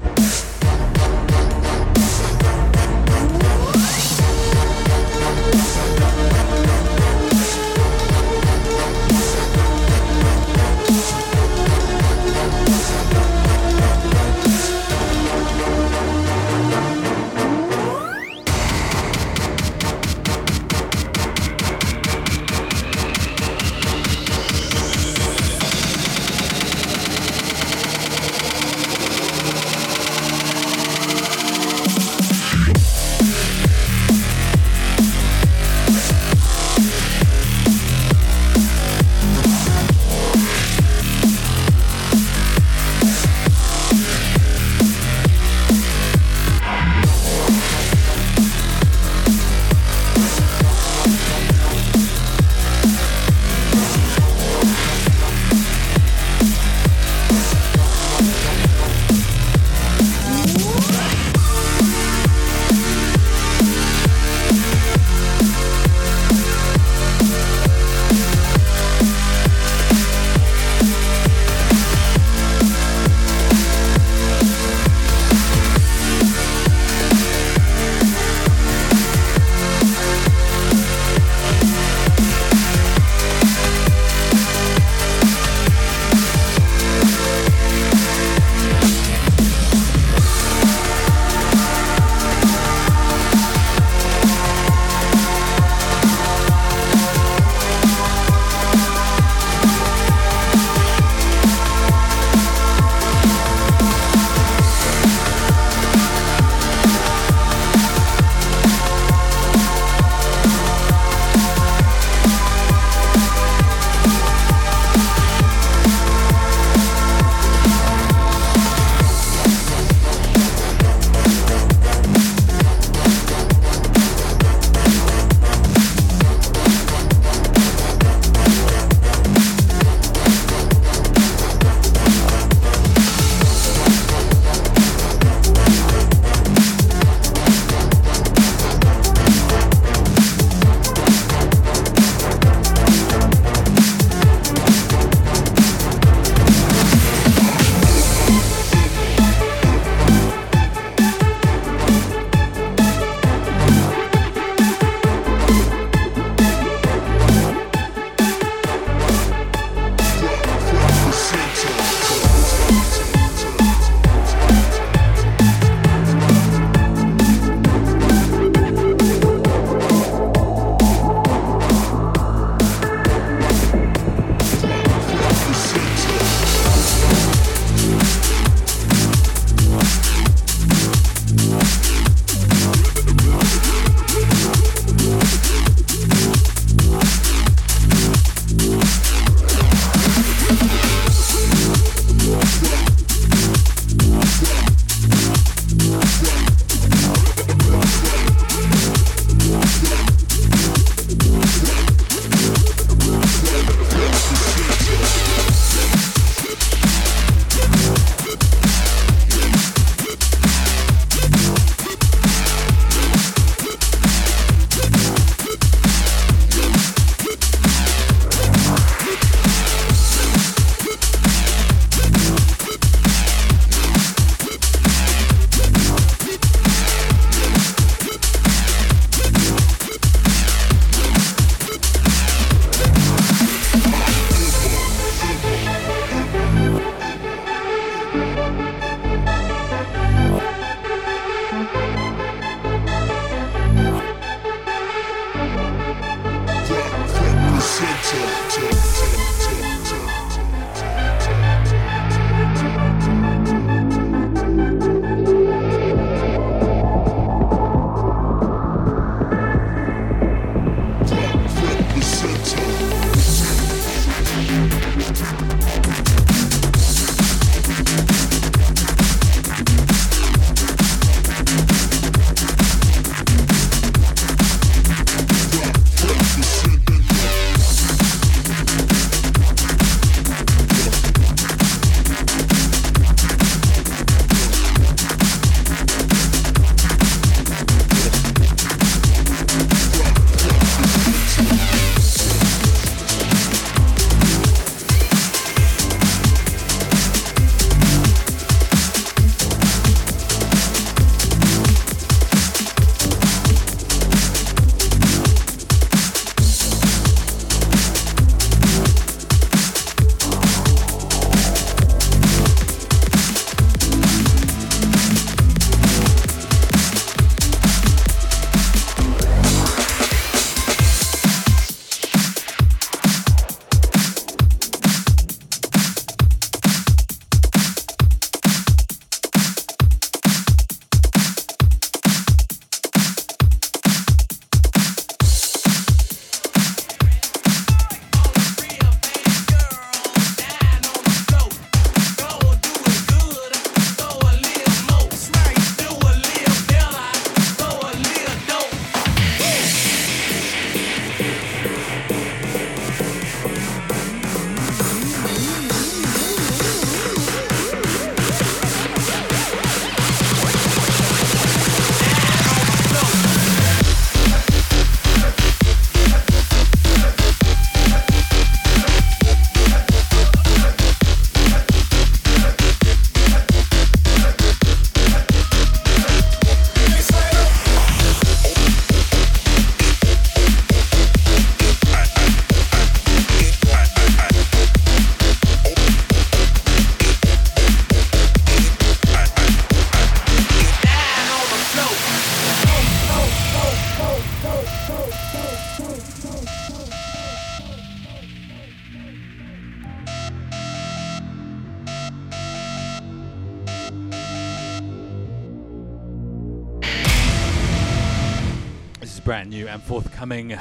brand new and forthcoming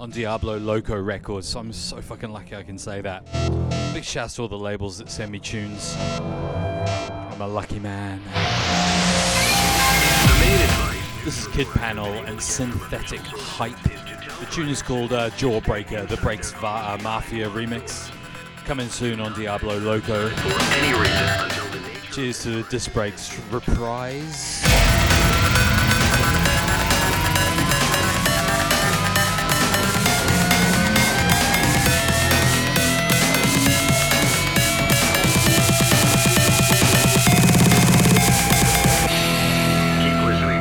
on Diablo Loco Records. So I'm so fucking lucky I can say that. Big shout out to all the labels that send me tunes. I'm a lucky man. This is Kid Panel and Synthetic Hype. The tune is called uh, Jawbreaker, the Breaks Va- uh, Mafia remix. Coming soon on Diablo Loco. For any reason. Cheers to the Disc Breaks reprise. We'll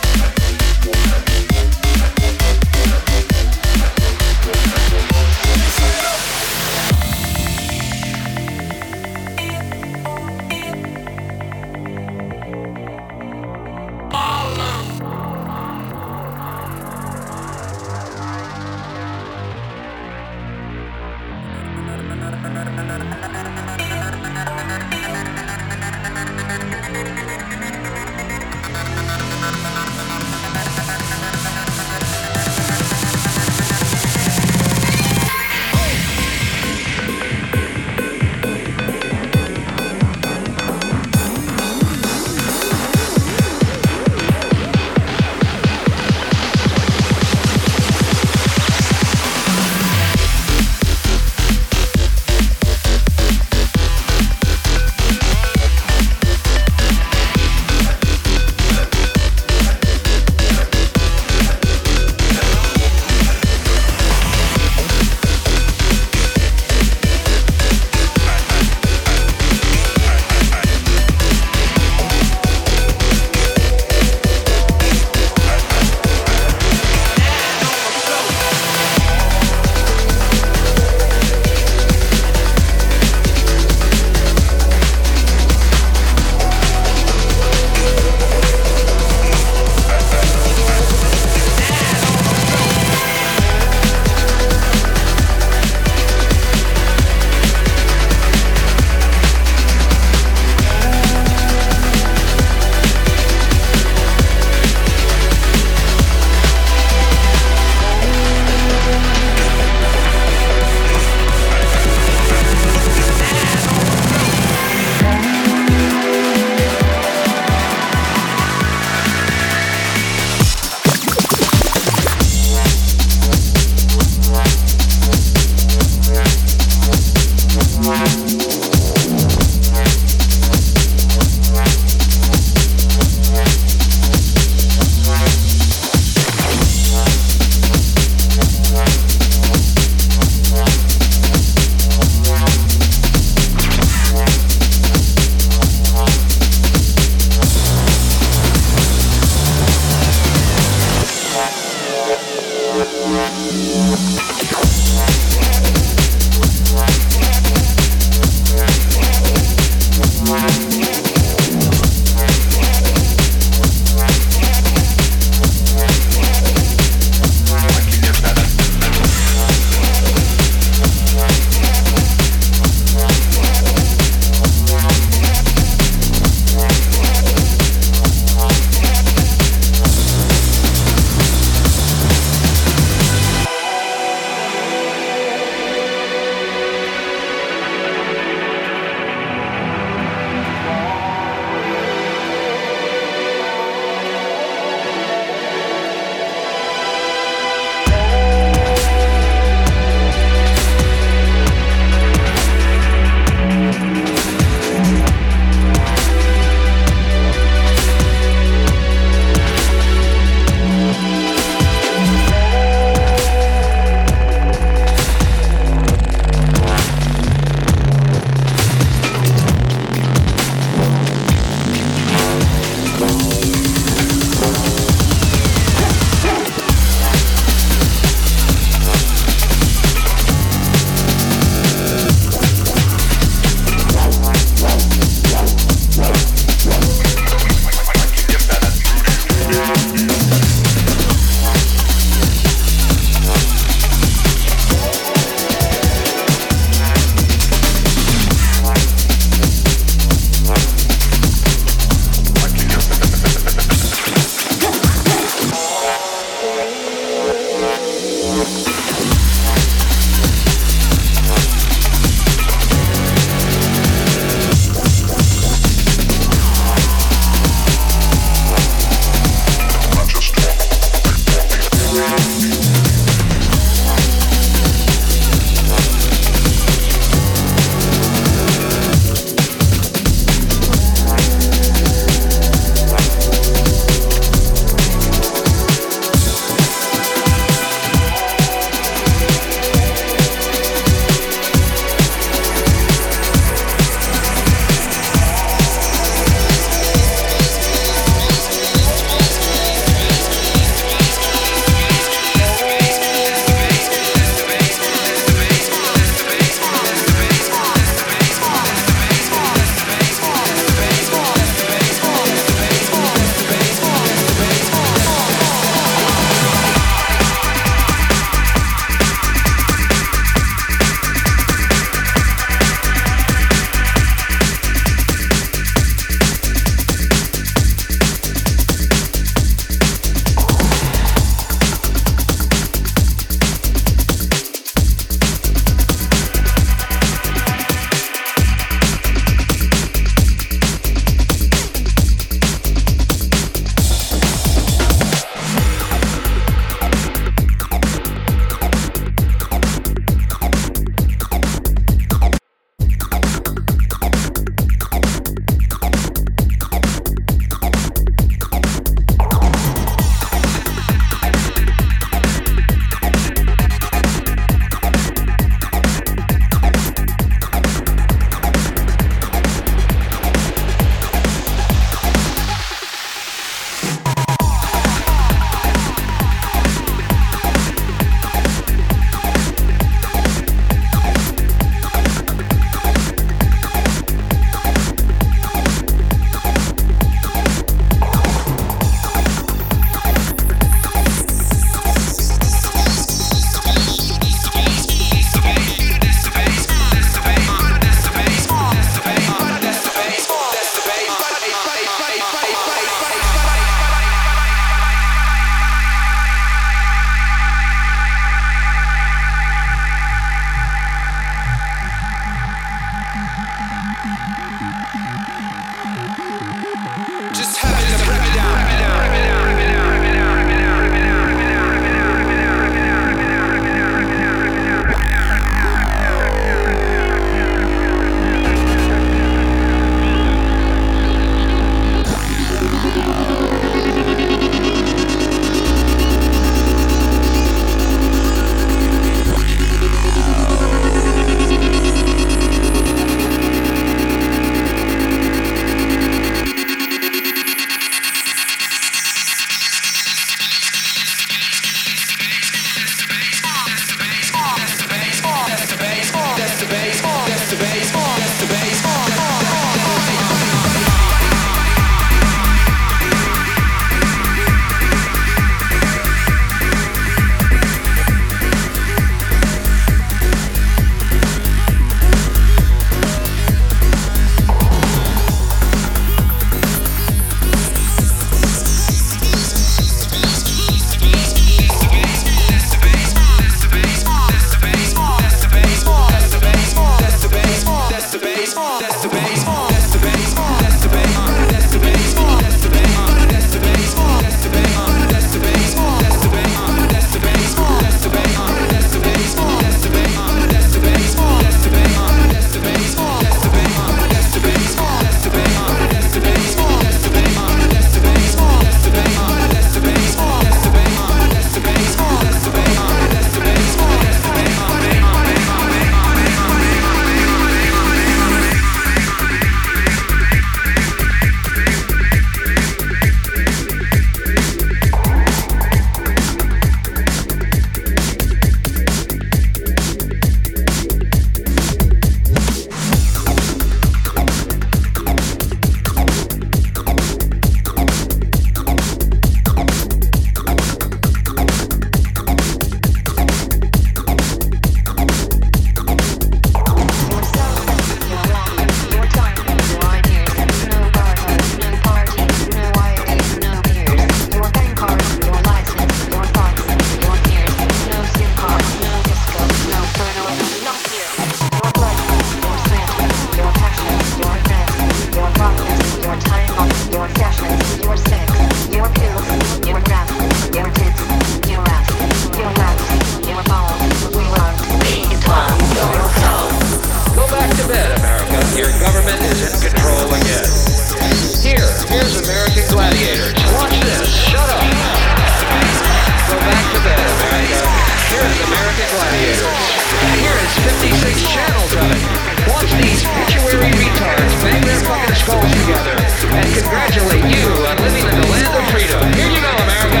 and congratulate you on living in the land of freedom. Here you go, America.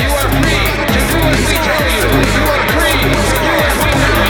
You are free to do what we tell you. You are free to do what we tell you.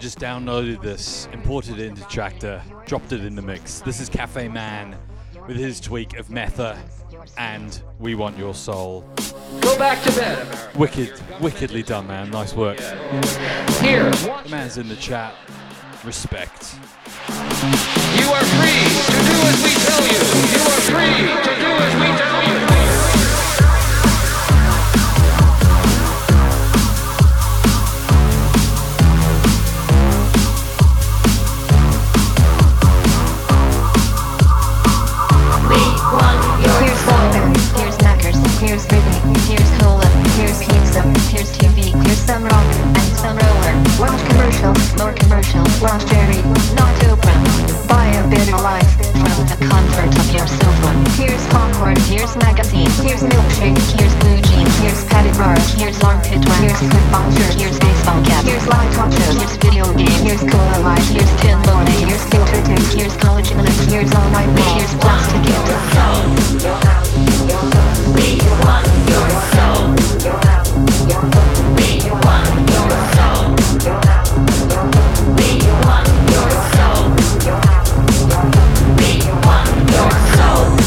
Just downloaded this, imported it into Traktor, dropped it in the mix. This is Cafe Man with his tweak of Metha and We Want Your Soul. Go back to bed, America. Wicked, wickedly done, man. Nice work. Here, the man's in the chat. Respect. You are free to do as we tell you. You are free to do as we tell you. Here's Britney, here's cola, here's pizza, here's T V, here's some rock and some roller. Watch commercials, more commercials, watch Jerry, not Oprah. Buy a better life from the comfort of your sofa. Here's popcorn, here's magazine, here's milkshake, here's blue jeans, here's padded bar, here's armpit wax, here's football shirt, here's baseball cap, here's live talk shows, here's video game, here's cola light, here's tin morning, here's filter tips, here's collagen lips, here's all night, here's plastic. We want your soul. We want your soul. We want your soul. We want your soul. We want your soul.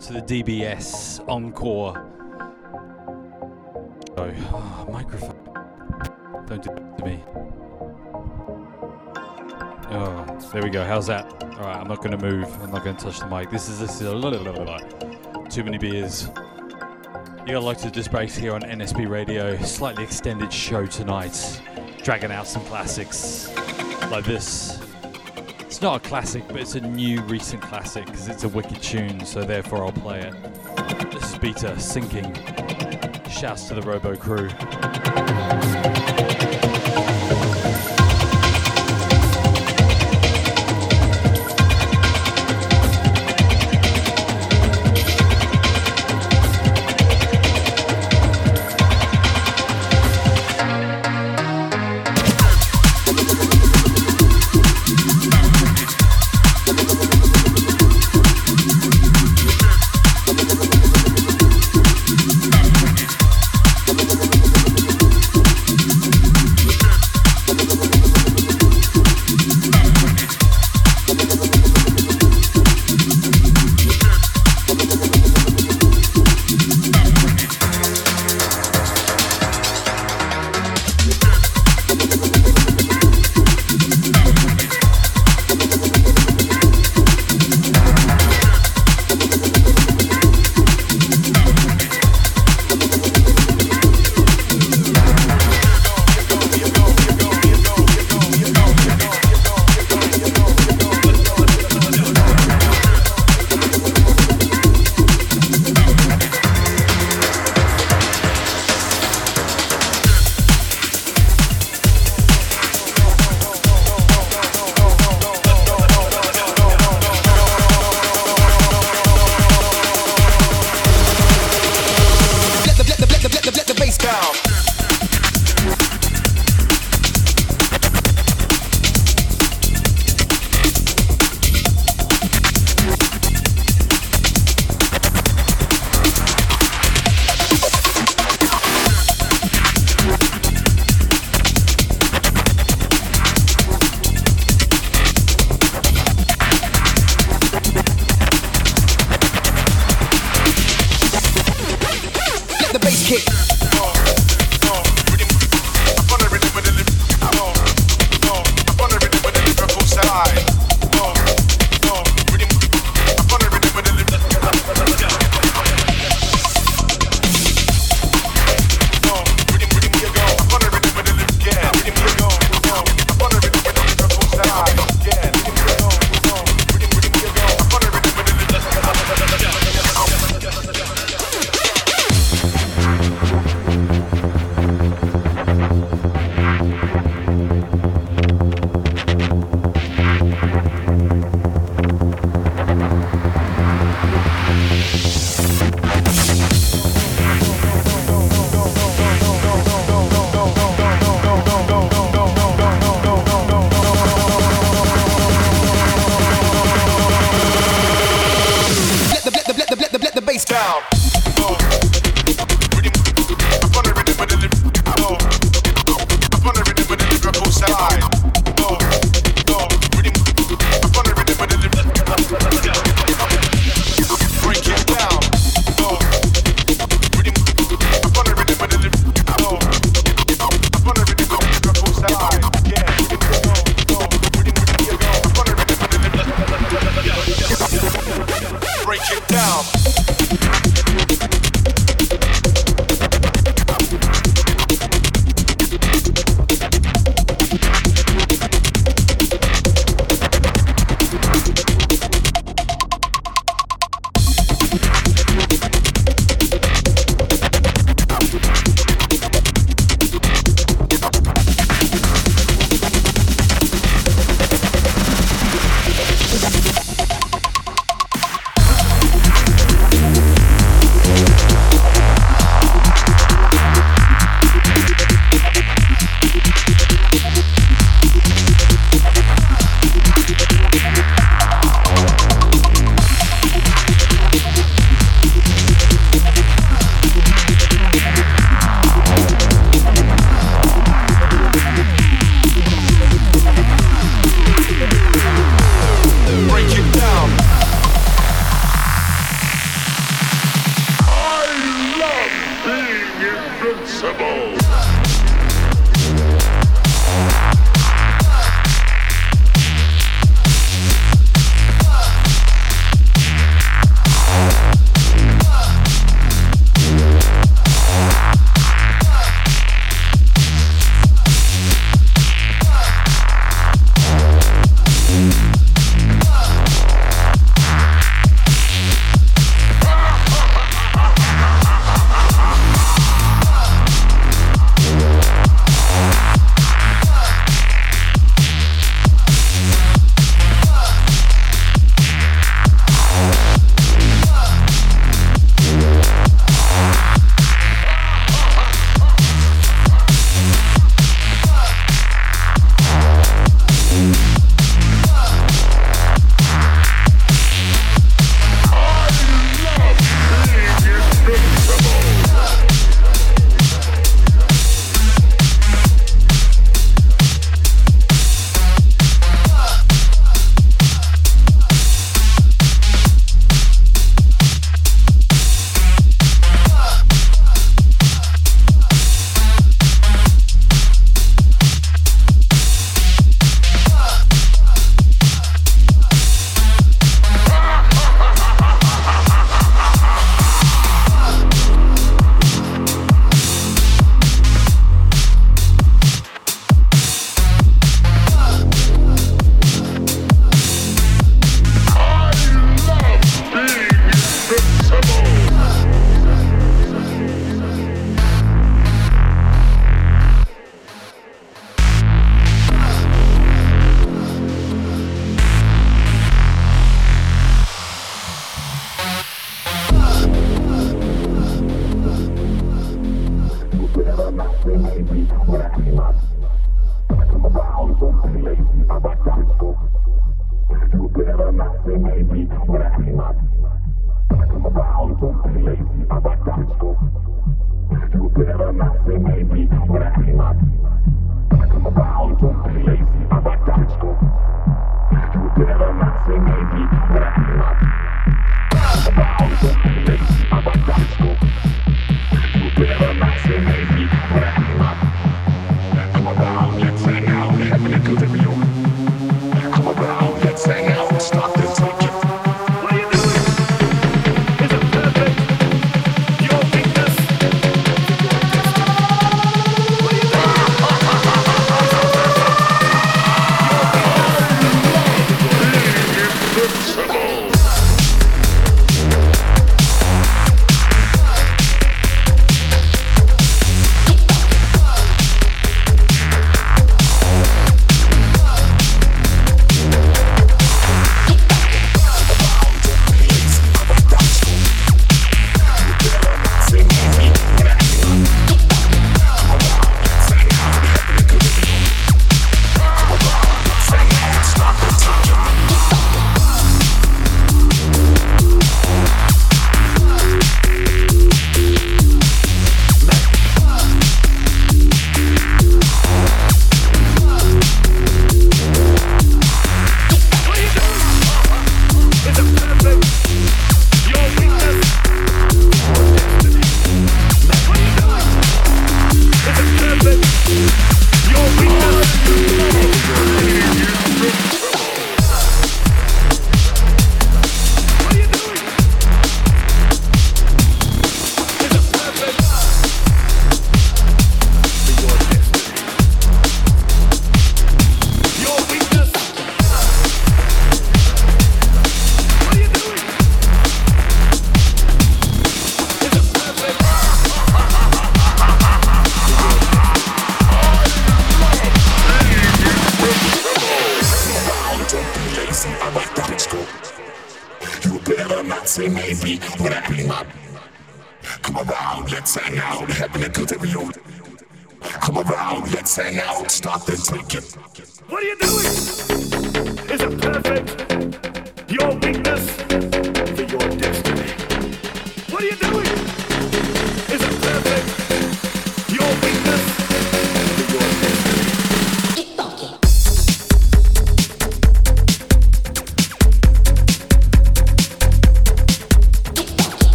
to the D B S Encore. Oh, oh microphone. Don't do that to me. Oh, there we go. How's that? All right, I'm not going to move. I'm not going to touch the mic. This is this is a little bit like too many beers. You gotta like to disc breaks here on N S B Radio. Slightly extended show tonight. Dragging out some classics like this. It's not a classic, but it's a new recent classic because it's a wicked tune, so therefore I'll play it. This is Beta, Sinking. Shouts to the Robo crew.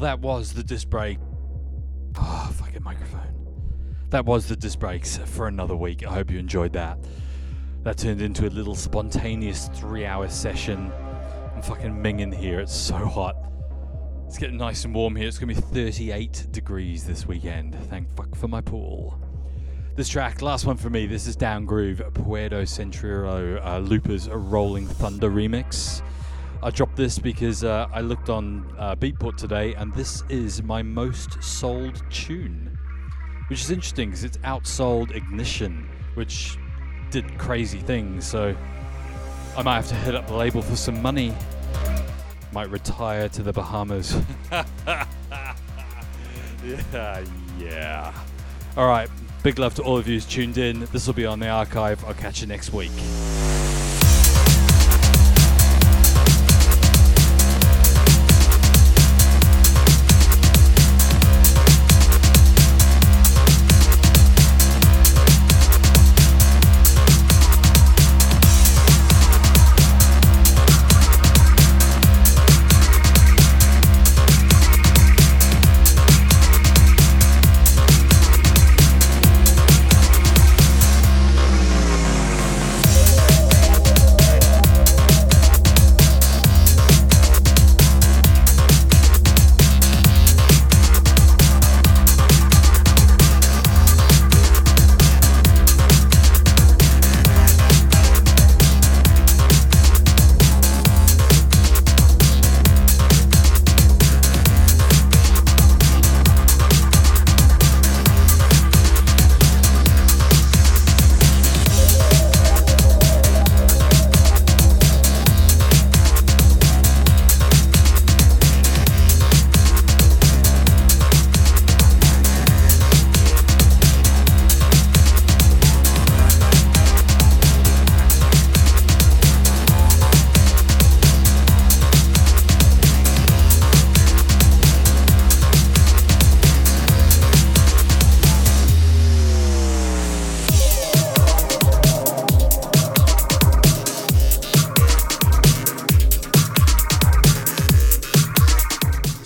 That was the disc break. Ah, oh, fucking microphone. That was the disc breaks for another week. I hope you enjoyed that. That turned into a little spontaneous three-hour session. I'm fucking minging here. It's so hot. It's getting nice and warm here. It's gonna be thirty-eight degrees this weekend. Thank fuck for my pool. This track, last one for me. This is Down Groove, Puerto Centuriero, uh, Looper's Rolling Thunder remix. I dropped this because uh, I looked on uh, Beatport today, and this is my most sold tune, which is interesting because it's outsold Ignition, which did crazy things, so I might have to hit up the label for some money. Might retire to the Bahamas. Yeah, yeah. All right, big love to all of you who's tuned in. This will be on the archive. I'll catch you next week.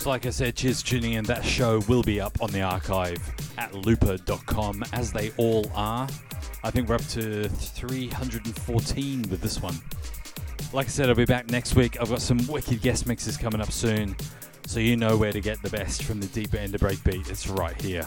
Like I said, cheers for tuning in. That show will be up on the archive at looper dot com, as they all are. I think we're up to three hundred fourteen with this one. Like I said, I'll be back next week. I've got some wicked guest mixes coming up soon, so you know where to get the best from the deeper end of breakbeat. It's right here.